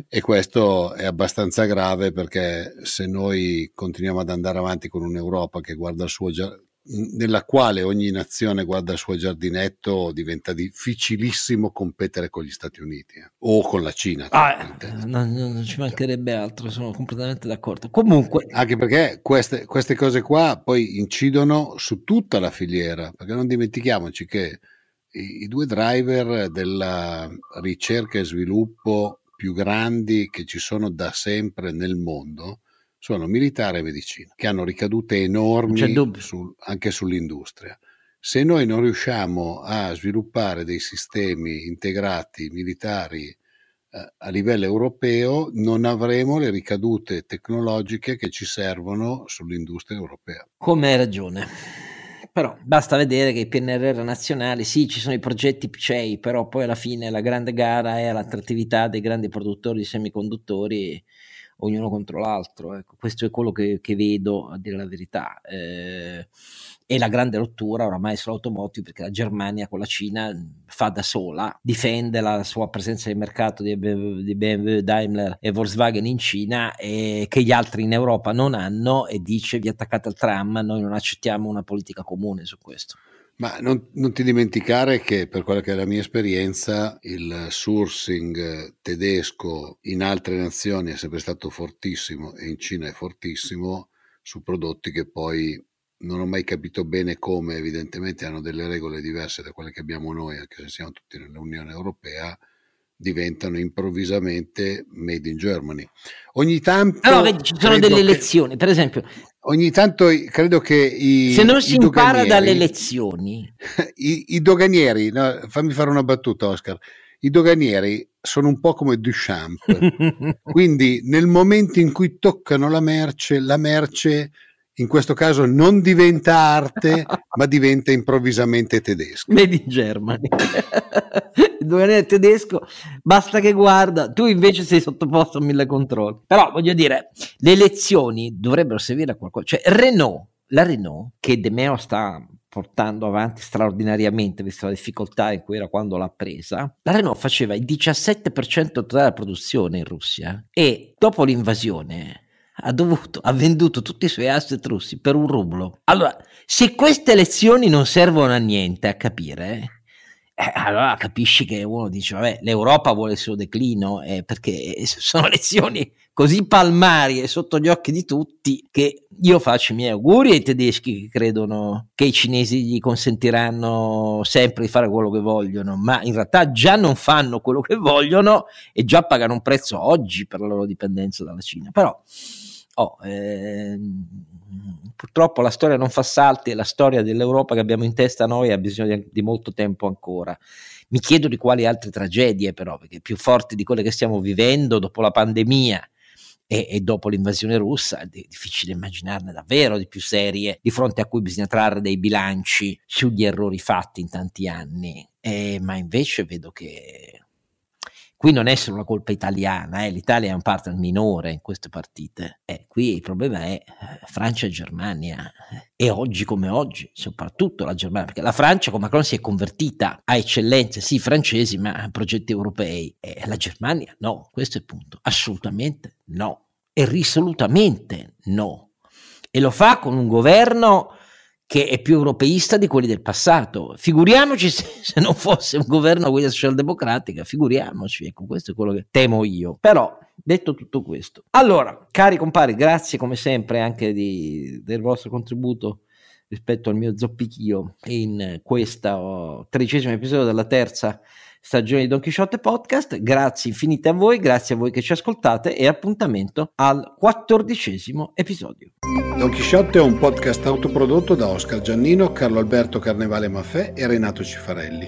E questo è abbastanza grave, perché se noi continuiamo ad andare avanti con un'Europa che guarda il suo nella quale ogni nazione guarda il suo giardinetto, diventa difficilissimo competere con gli Stati Uniti o con la Cina. Non ci mancherebbe altro, sono completamente d'accordo. Comunque, anche perché queste cose qua poi incidono su tutta la filiera, perché non dimentichiamoci che i due driver della ricerca e sviluppo più grandi che ci sono da sempre nel mondo sono militare e medicina, che hanno ricadute enormi anche sull'industria. Se noi non riusciamo a sviluppare dei sistemi integrati militari a livello europeo, non avremo le ricadute tecnologiche che ci servono sull'industria europea. Come hai ragione. Però basta vedere che i PNRR nazionali, sì, ci sono i progetti PCEI, però poi alla fine la grande gara è l'attrattività dei grandi produttori di semiconduttori, ognuno contro l'altro. Ecco, questo è quello che vedo, a dire la verità. E la grande rottura oramai sull'automotive, perché la Germania con la Cina fa da sola, difende la sua presenza di mercato di BMW, Daimler e Volkswagen in Cina, e che gli altri in Europa non hanno, e dice: vi attaccate al tram, noi non accettiamo una politica comune su questo. Ma non ti dimenticare che, per quella che è la mia esperienza, il sourcing tedesco in altre nazioni è sempre stato fortissimo, e in Cina è fortissimo, su prodotti che poi non ho mai capito bene come, evidentemente hanno delle regole diverse da quelle che abbiamo noi, anche se siamo tutti nell'Unione Europea, diventano improvvisamente made in Germany. Ogni tanto ci sono delle elezioni, per esempio. Ogni tanto credo che se non si impara dalle elezioni, i doganieri, no, fammi fare una battuta, Oscar. I doganieri sono un po' come Duchamp, quindi nel momento in cui toccano la merce in questo caso non diventa arte, ma diventa improvvisamente tedesco. Made in Germany. Il doganiere tedesco, basta che guarda, tu invece sei sottoposto a 1000 controlli. Però voglio dire, le elezioni dovrebbero servire a qualcosa. Cioè la Renault, che De Meo sta portando avanti straordinariamente, vista la difficoltà in cui era quando l'ha presa, la Renault faceva il 17% totale della produzione in Russia, e dopo l'invasione ha venduto tutti i suoi asset russi per $1. Allora, se queste elezioni non servono a niente a capire, allora capisci che uno dice: vabbè, l'Europa vuole il suo declino, perché sono elezioni così palmari e sotto gli occhi di tutti, che io faccio i miei auguri ai tedeschi, che credono che i cinesi gli consentiranno sempre di fare quello che vogliono, ma in realtà già non fanno quello che vogliono e già pagano un prezzo oggi per la loro dipendenza dalla Cina. Però purtroppo la storia non fa salti, e la storia dell'Europa che abbiamo in testa noi ha bisogno di molto tempo ancora. Mi chiedo di quali altre tragedie, però, perché più forti di quelle che stiamo vivendo dopo la pandemia e dopo l'invasione russa è difficile immaginarne davvero di più serie, di fronte a cui bisogna trarre dei bilanci sugli errori fatti in tanti anni, ma invece vedo che qui non è solo una colpa italiana, l'Italia è un partner minore in queste partite. Qui il problema è Francia e Germania, e oggi come oggi, soprattutto la Germania, perché la Francia con Macron si è convertita a eccellenze, sì, francesi, ma a progetti europei. La Germania no, questo è il punto, assolutamente no, e risolutamente no. E lo fa con un governo che è più europeista di quelli del passato. Figuriamoci se non fosse un governo a guida socialdemocratica, figuriamoci, ecco, questo è quello che temo io. Però, detto tutto questo, allora, cari compari, grazie come sempre anche del vostro contributo rispetto al mio zoppichio in questo 13° episodio della 3ª stagione di Don Quijote Podcast. Grazie infinite a voi, grazie a voi che ci ascoltate, e appuntamento al 14° episodio. Don Quijote è un podcast autoprodotto da Scar Giannino, Carlo Alberto Carnevale Maffè e Renato Cifarelli,